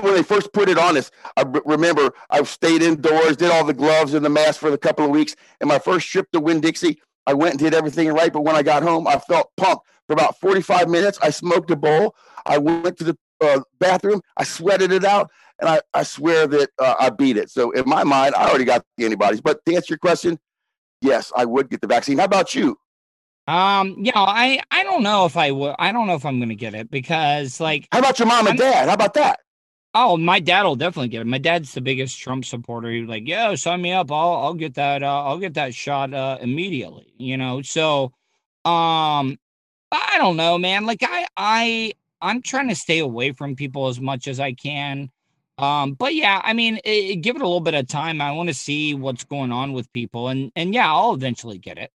when they first put it on us. I remember I stayed indoors, did all the gloves and the mask for a couple of weeks. And my first trip to Winn-Dixie, I went and did everything right. But when I got home, I felt pumped. For about forty-five minutes, I smoked a bowl. I went to the uh, bathroom. I sweated it out, and I, I swear that uh, I beat it. So in my mind, I already got the antibodies. But to answer your question, yes, I would get the vaccine. How about you? Um, yeah, I, I don't know if I would. I don't know if I'm going to get it because, like, how about your mom and I'm, dad? How about that? Oh, my dad will definitely get it. My dad's the biggest Trump supporter. He's like, "Yo, sign me up. I'll I'll get that. Uh, I'll get that shot uh, immediately." You know, so um. I don't know, man. Like I, I, I'm trying to stay away from people as much as I can. Um, but yeah, I mean, it, it, give it a little bit of time. I want to see what's going on with people, and and yeah, I'll eventually get it.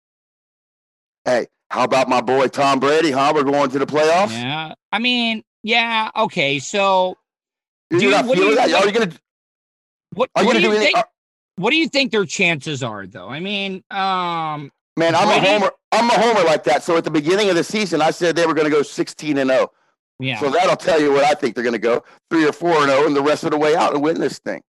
Hey, how about my boy Tom Brady? Huh? We're going to the playoffs. Yeah, I mean, yeah, okay. So, dude, you what do you that? Think, are you gonna? What, are you what gonna do? do think, are... What do you think their chances are, though? I mean, um. Man, I'm Brady? a homer. I'm a homer like that. So at the beginning of the season, I said they were going to go sixteen and oh. Yeah. So that'll tell you what I think they're going to go three or four and zero, and the rest of the way out and win this thing.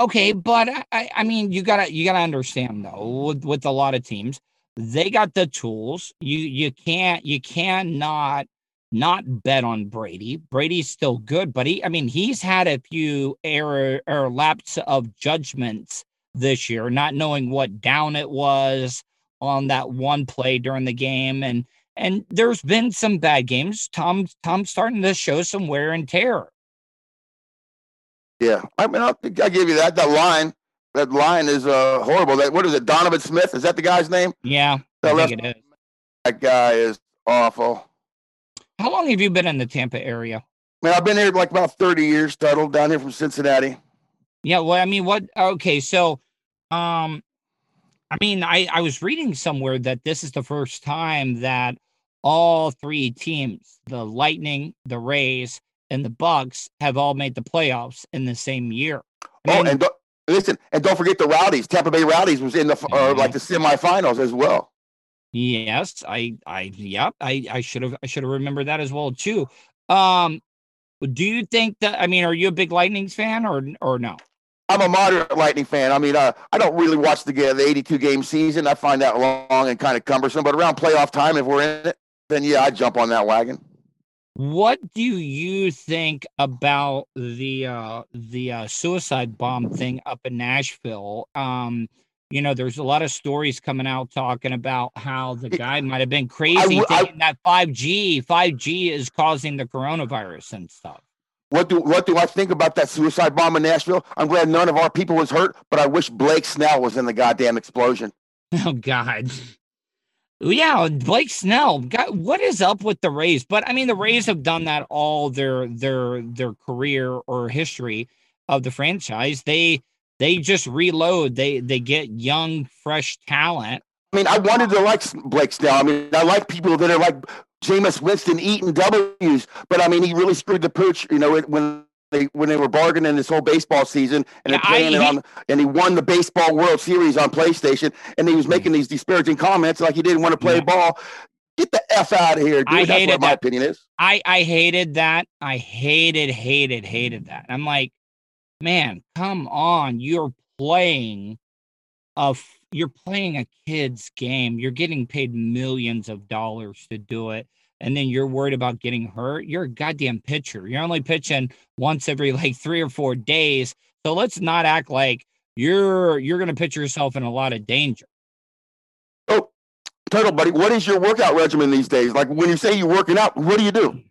Okay, but I, I mean, you gotta, you gotta understand though. With, with a lot of teams, they got the tools. You, you can't, you cannot not bet on Brady. Brady's still good, but he, I mean, he's had a few error or lapse of judgments this year, not knowing what down it was on that one play during the game. And, and there's been some bad games. Tom, Tom's starting to show some wear and tear. Yeah. I mean, I'll, I'll give you that. That line, that line is uh, horrible. That, what is it? Donovan Smith. Is that the guy's name? Yeah. I think it is. That guy is awful. How long have you been in the Tampa area? Man, I've been here like about thirty years, Tuttle, down here from Cincinnati. Yeah, well, I mean, what? Okay, so, um, I mean, I, I was reading somewhere that this is the first time that all three teams, the Lightning, the Rays, and the Bucks, have all made the playoffs in the same year. I mean, oh, and don't, listen, and don't forget the Rowdies. Tampa Bay Rowdies was in the uh, like the semifinals as well. Yes, I, I, yep, I, I should have, I should have remembered that as well too. Um, do you think that? I mean, are you a big Lightning fan or or no? I'm a moderate Lightning fan. I mean, uh, I don't really watch the, the eighty-two game season. I find that long and kind of cumbersome. But around playoff time, if we're in it, then yeah, I jump on that wagon. What do you think about the uh, the uh, suicide bomb thing up in Nashville? Um, You know, there's a lot of stories coming out talking about how the guy might have been crazy I, I, thinking that five G is causing the coronavirus and stuff. What do what do I think about that suicide bomb in Nashville? I'm glad none of our people was hurt, but I wish Blake Snell was in the goddamn explosion. Oh, God. Yeah, Blake Snell. God, what is up with the Rays? But, I mean, the Rays have done that all their their their career or history of the franchise. They... They just reload. They they get young, fresh talent. I mean, I wanted to like Blake Snell. I mean, I like people that are like Jameis Winston eating W's. But, I mean, he really screwed the pooch, you know, when they when they were bargaining this whole baseball season. And, yeah, I, he, it on, and he won the Baseball World Series on PlayStation. And he was making these disparaging comments like he didn't want to play yeah. ball. Get the F out of here, dude. I That's what that. my opinion is. I, I hated that. I hated, hated, hated that. I'm like, man, come on. You're playing a, you're playing a kid's game. You're getting paid millions of dollars to do it. And then you're worried about getting hurt. You're a goddamn pitcher. You're only pitching once every like three or four days. So let's not act like you're you're going to put yourself in a lot of danger. Oh, Turtle buddy, what is your workout regimen these days? Like when you say you're working out, what do you do?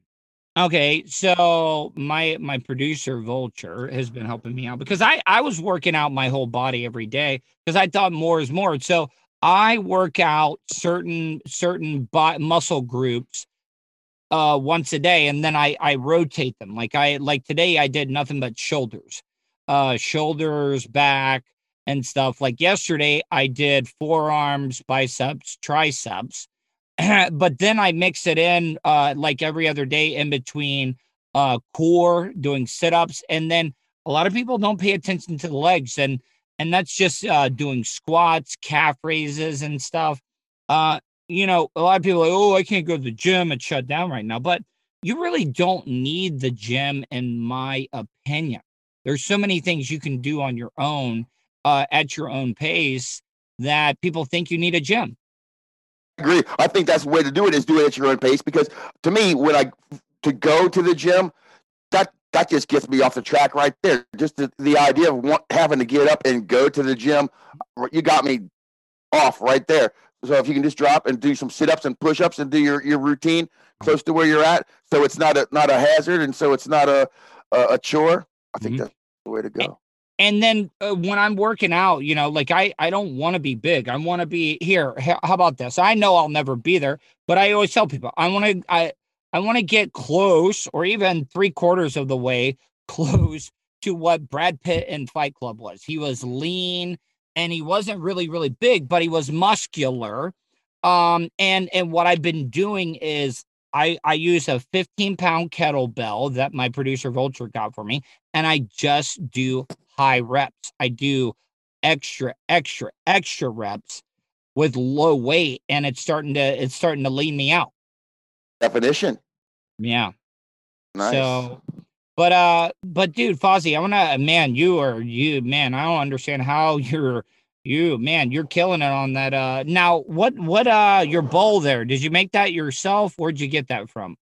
Okay, so my my producer, Vulture, has been helping me out because I, I was working out my whole body every day because I thought more is more. So I work out certain certain bo- muscle groups uh, once a day, and then I, I rotate them. Like I like today, I did nothing but shoulders, uh, shoulders, back, and stuff. Like yesterday, I did forearms, biceps, triceps. But then I mix it in uh, like every other day in between uh, core, doing sit-ups. And then a lot of people don't pay attention to the legs. And and that's just uh, doing squats, calf raises and stuff. Uh, you know, a lot of people are like, oh, I can't go to the gym. It's shut down right now. But you really don't need the gym, in my opinion. There's so many things you can do on your own uh, at your own pace that people think you need a gym. Agree. I think that's the way to do it is do it at your own pace, because to me, when I to go to the gym, that that just gets me off the track right there. Just the, the idea of want, having to get up and go to the gym, you got me off right there. So if you can just drop and do some sit-ups and push-ups and do your, your routine close to where you're at, so it's not a not a hazard and so it's not a a, a chore. I think mm-hmm. that's the way to go. And then uh, when I'm working out, you know, like I, I don't want to be big. I want to be here. How about this? I know I'll never be there, but I always tell people I want to, I, I want to get close or even three quarters of the way close to what Brad Pitt in Fight Club was. He was lean and he wasn't really, really big, but he was muscular. Um, and, and what I've been doing is I, I use a fifteen pound kettlebell that my producer Vulture got for me. And I just do high reps. I do extra, extra, extra reps with low weight, and it's starting to it's starting to lean me out. Definition. Yeah. Nice. So, but uh, but dude, Fozzie, I wanna man, you are you man. I don't understand how you're you man. You're killing it on that. Uh, now what what uh your bowl there? Did you make that yourself? Where'd you get that from?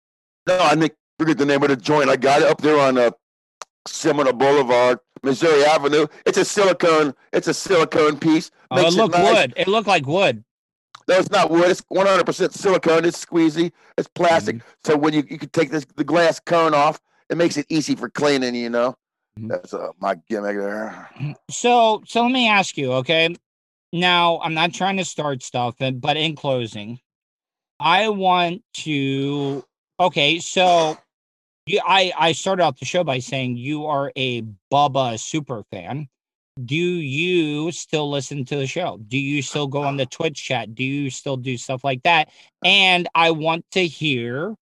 No, I think, forget the name of the joint. I got it up there on uh, Seminole Boulevard, Missouri Avenue. It's a silicone. It's a silicone piece. Makes oh, it looked it nice. wood. It looked like wood. No, it's not wood. It's one hundred percent silicone. It's squeezy. It's plastic. Mm-hmm. So when you you can take this the glass cone off, it makes it easy for cleaning. You know, mm-hmm. that's uh, my gimmick there. So, so let me ask you, okay? Now, I'm not trying to start stuff, but in closing, I want to. Okay, so you, I, I started out the show by saying you are a Bubba super fan. Do you still listen to the show? Do you still go on the Twitch chat? Do you still do stuff like that? And I want to hear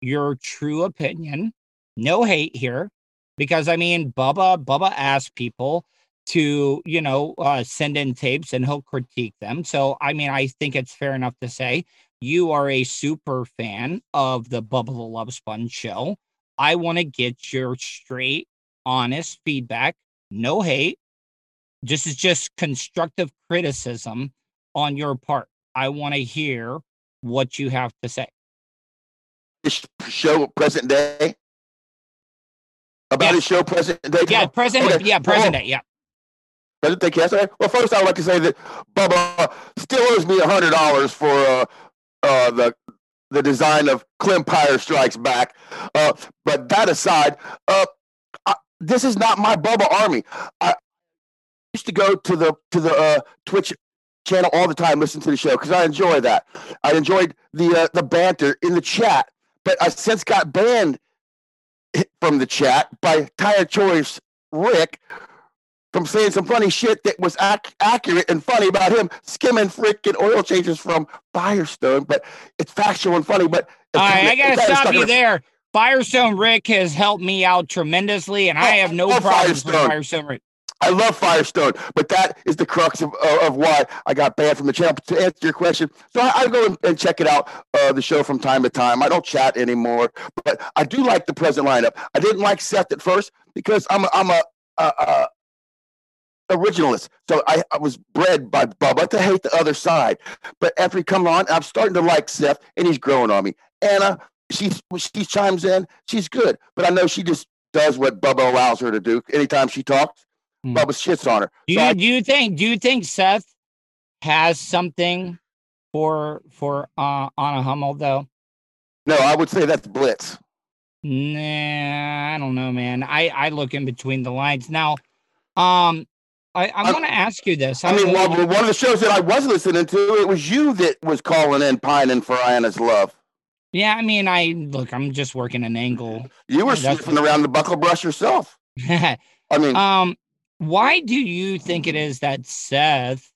your true opinion. No hate here, because, I mean, Bubba, Bubba asked people to, you know, uh, send in tapes and he'll critique them. So, I mean, I think it's fair enough to say you are a super fan of the Bubba the Love Sponge show. I want to get your straight, honest feedback. No hate. This is just constructive criticism on your part. I want to hear what you have to say. This show present day? About yeah. his show present day? Yeah, present okay. Yeah, present oh. day, yeah. Present day, yesterday? Well, first I would like to say that Bubba still owes me one hundred dollars for... Uh, Uh, the the design of Climpire Strikes Back. Uh, but that aside, uh, I, this is not my Bubba Army. I used to go to the to the uh, Twitch channel all the time, listen to the show, because I enjoy that. I enjoyed the uh, the banter in the chat, but I since got banned from the chat by Tire Choice Rick from saying some funny shit that was ac- accurate and funny about him skimming freaking oil changes from Firestone, but it's factual and funny. But all right, I gotta stop you there. Firestone Rick has helped me out tremendously, and I, I have no problems with Firestone Rick. I love Firestone, but that is the crux of uh, of why I got banned from the channel. To answer your question, so I, I go and, and check it out, uh, the show from time to time. I don't chat anymore, but I do like the present lineup. I didn't like Seth at first because I'm a, I'm a uh, uh, originalist, so I, I was bred by Bubba to hate the other side, but after he come on, I'm starting to like Seth, and he's growing on me. Anna, she she chimes in, she's good, but I know she just does what Bubba allows her to do. Anytime she talks, mm. Bubba shits on her. Do, so you, I, do you think? Do you think Seth has something for for uh, Anna Hummel though? No, I would say that's Blitz. Nah, I don't know, man. I I look in between the lines now. Um. I, I'm going to ask you this. I, I mean, well, one of the shows that I was listening to, it was you that was calling in, pining for Anna's love. Yeah, I mean, I look, I'm just working an angle. You were sniffing around the buckle brush yourself. I mean, um, why do you think it is that Seth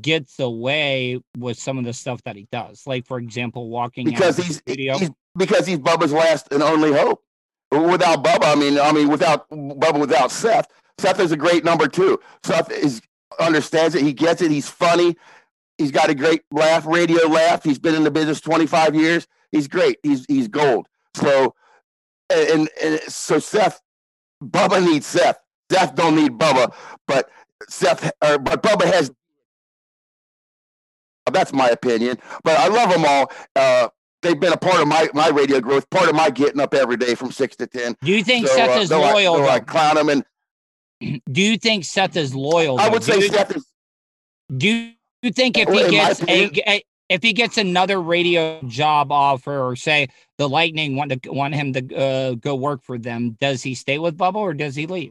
gets away with some of the stuff that he does? Like, for example, walking because out he's, of the studio. he's because he's Bubba's last and only hope. Without Bubba, I mean, I mean, without Bubba, without Seth. Seth is a great number two. Seth is understands it. He gets it. He's funny. He's got a great laugh, radio laugh. He's been in the business twenty-five years. He's great. He's he's gold. So and, and so Seth, Bubba needs Seth. Seth don't need Bubba, but Seth or but Bubba has. That's my opinion. But I love them all. Uh, They've been a part of my, my radio growth, part of my getting up every day from six to ten. Do you think so, Seth uh, is loyal? I, I clown him and. Do you think Seth is loyal? Though? I would say do you, Seth is. Do you think if he gets a, a if he gets another radio job offer, or say the Lightning want to want him to uh, go work for them, does he stay with Bubba or does he leave?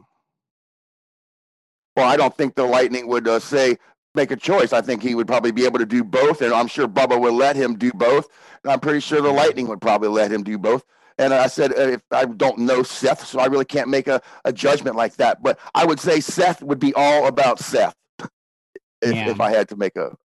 Well, I don't think the Lightning would uh, say make a choice. I think he would probably be able to do both, and I'm sure Bubba would let him do both. And I'm pretty sure the Lightning would probably let him do both. And I said, uh, if I don't know Seth, so I really can't make a, a judgment like that. But I would say Seth would be all about Seth if, yeah. if I had to make a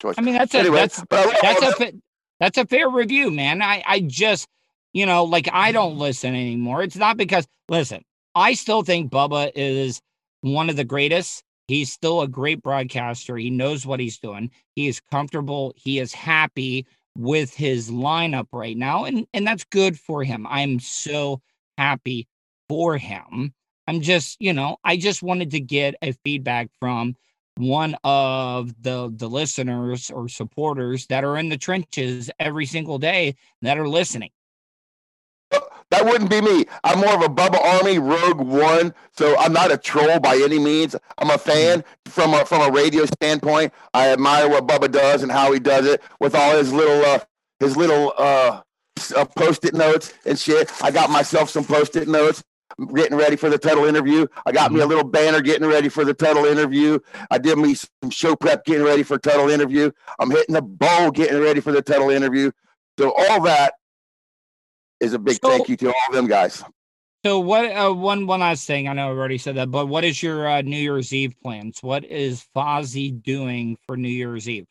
choice. I mean, that's a, anyway, that's, that's, a fa- that's a fair review, man. I, I just, you know, like I don't listen anymore. It's not because, listen, I still think Bubba is one of the greatest. He's still a great broadcaster. He knows what he's doing. He is comfortable. He is happy with his lineup right now, and and that's good for him. I'm so happy for him. I'm just, you know, I just wanted to get a feedback from one of the the listeners or supporters that are in the trenches every single day that are listening. That wouldn't be me. I'm more of a Bubba Army Rogue One, so I'm not a troll by any means. I'm a fan from a, from a radio standpoint. I admire what Bubba does and how he does it with all his little uh, his little uh, uh, post-it notes and shit. I got myself some post-it notes getting ready for the Tuttle interview. I got me a little banner getting ready for the Tuttle interview. I did me some show prep getting ready for Tuttle interview. I'm hitting the bowl getting ready for the Tuttle interview. So all that is a big so, thank you to all of them guys. So what? Uh, one one last thing. I know I already said that, but what is your uh, New Year's Eve plans? What is Fozzie doing for New Year's Eve?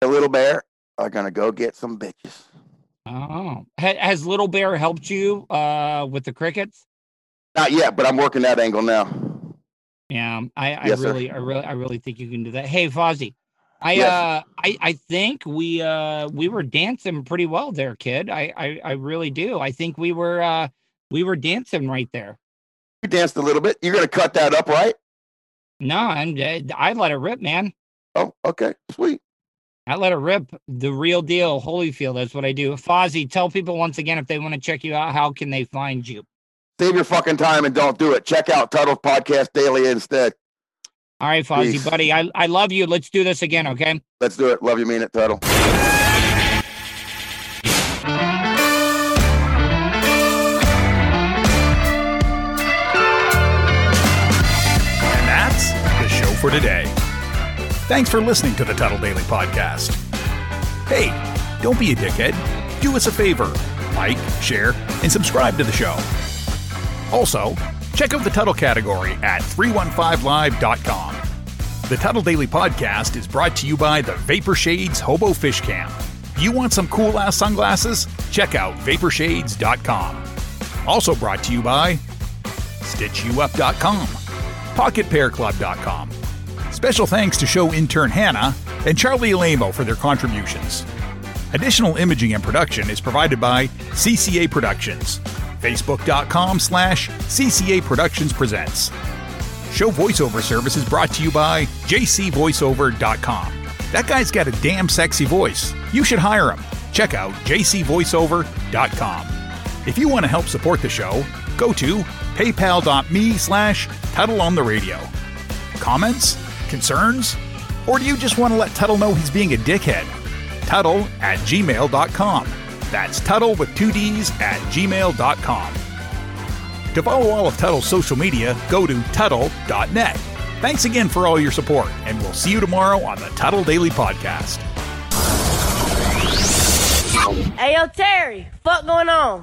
The Little Bear are gonna go get some bitches. Oh, H- has Little Bear helped you uh, with the crickets? Not yet, but I'm working that angle now. Yeah, I, I yes, really, sir. I really, I really think you can do that. Hey, Fozzie. I yes. uh I, I think we uh we were dancing pretty well there, kid. I, I, I really do. I think we were uh we were dancing right there. You danced a little bit. You're gonna cut that up, right? No, I'm I let it rip, man. Oh, okay, sweet. I let it rip. The real deal, Holyfield. That's what I do. Fozzie, tell people once again if they want to check you out, how can they find you? Save your fucking time and don't do it. Check out Tuttle's Podcast Daily instead. All right, Fozzie, Peace. buddy. I, I love you. Let's do this again, okay? Let's do it. Love you, mean it, Tuttle. And that's the show for today. Thanks for listening to the Tuttle Daily Podcast. Hey, don't be a dickhead. Do us a favor. Like, share, and subscribe to the show. Also, check out the Tuttle category at three one five live dot com. The Tuttle Daily Podcast is brought to you by the Vapor Shades Hobo Fish Cam. You want some cool-ass sunglasses? Check out vapor shades dot com. Also brought to you by stitch you up dot com, pocket pair club dot com. Special thanks to show intern Hannah and Charlie Alamo for their contributions. Additional imaging and production is provided by C C A Productions. Facebook.com slash CCA Productions Presents. Show voiceover service is brought to you by j c voiceover dot com. That guy's got a damn sexy voice. You should hire him. Check out j c voiceover dot com. If you want to help support the show, go to paypal.me slash Tuttle on the radio. Comments? Concerns? Or do you just want to let Tuttle know he's being a dickhead? Tuttle at gmail dot com. That's Tuttle with two D's at gmail dot com. To follow all of Tuttle's social media, go to tuttle dot net. Thanks again for all your support, and we'll see you tomorrow on the Tuttle Daily Podcast. Hey, yo, Terry, fuck going on?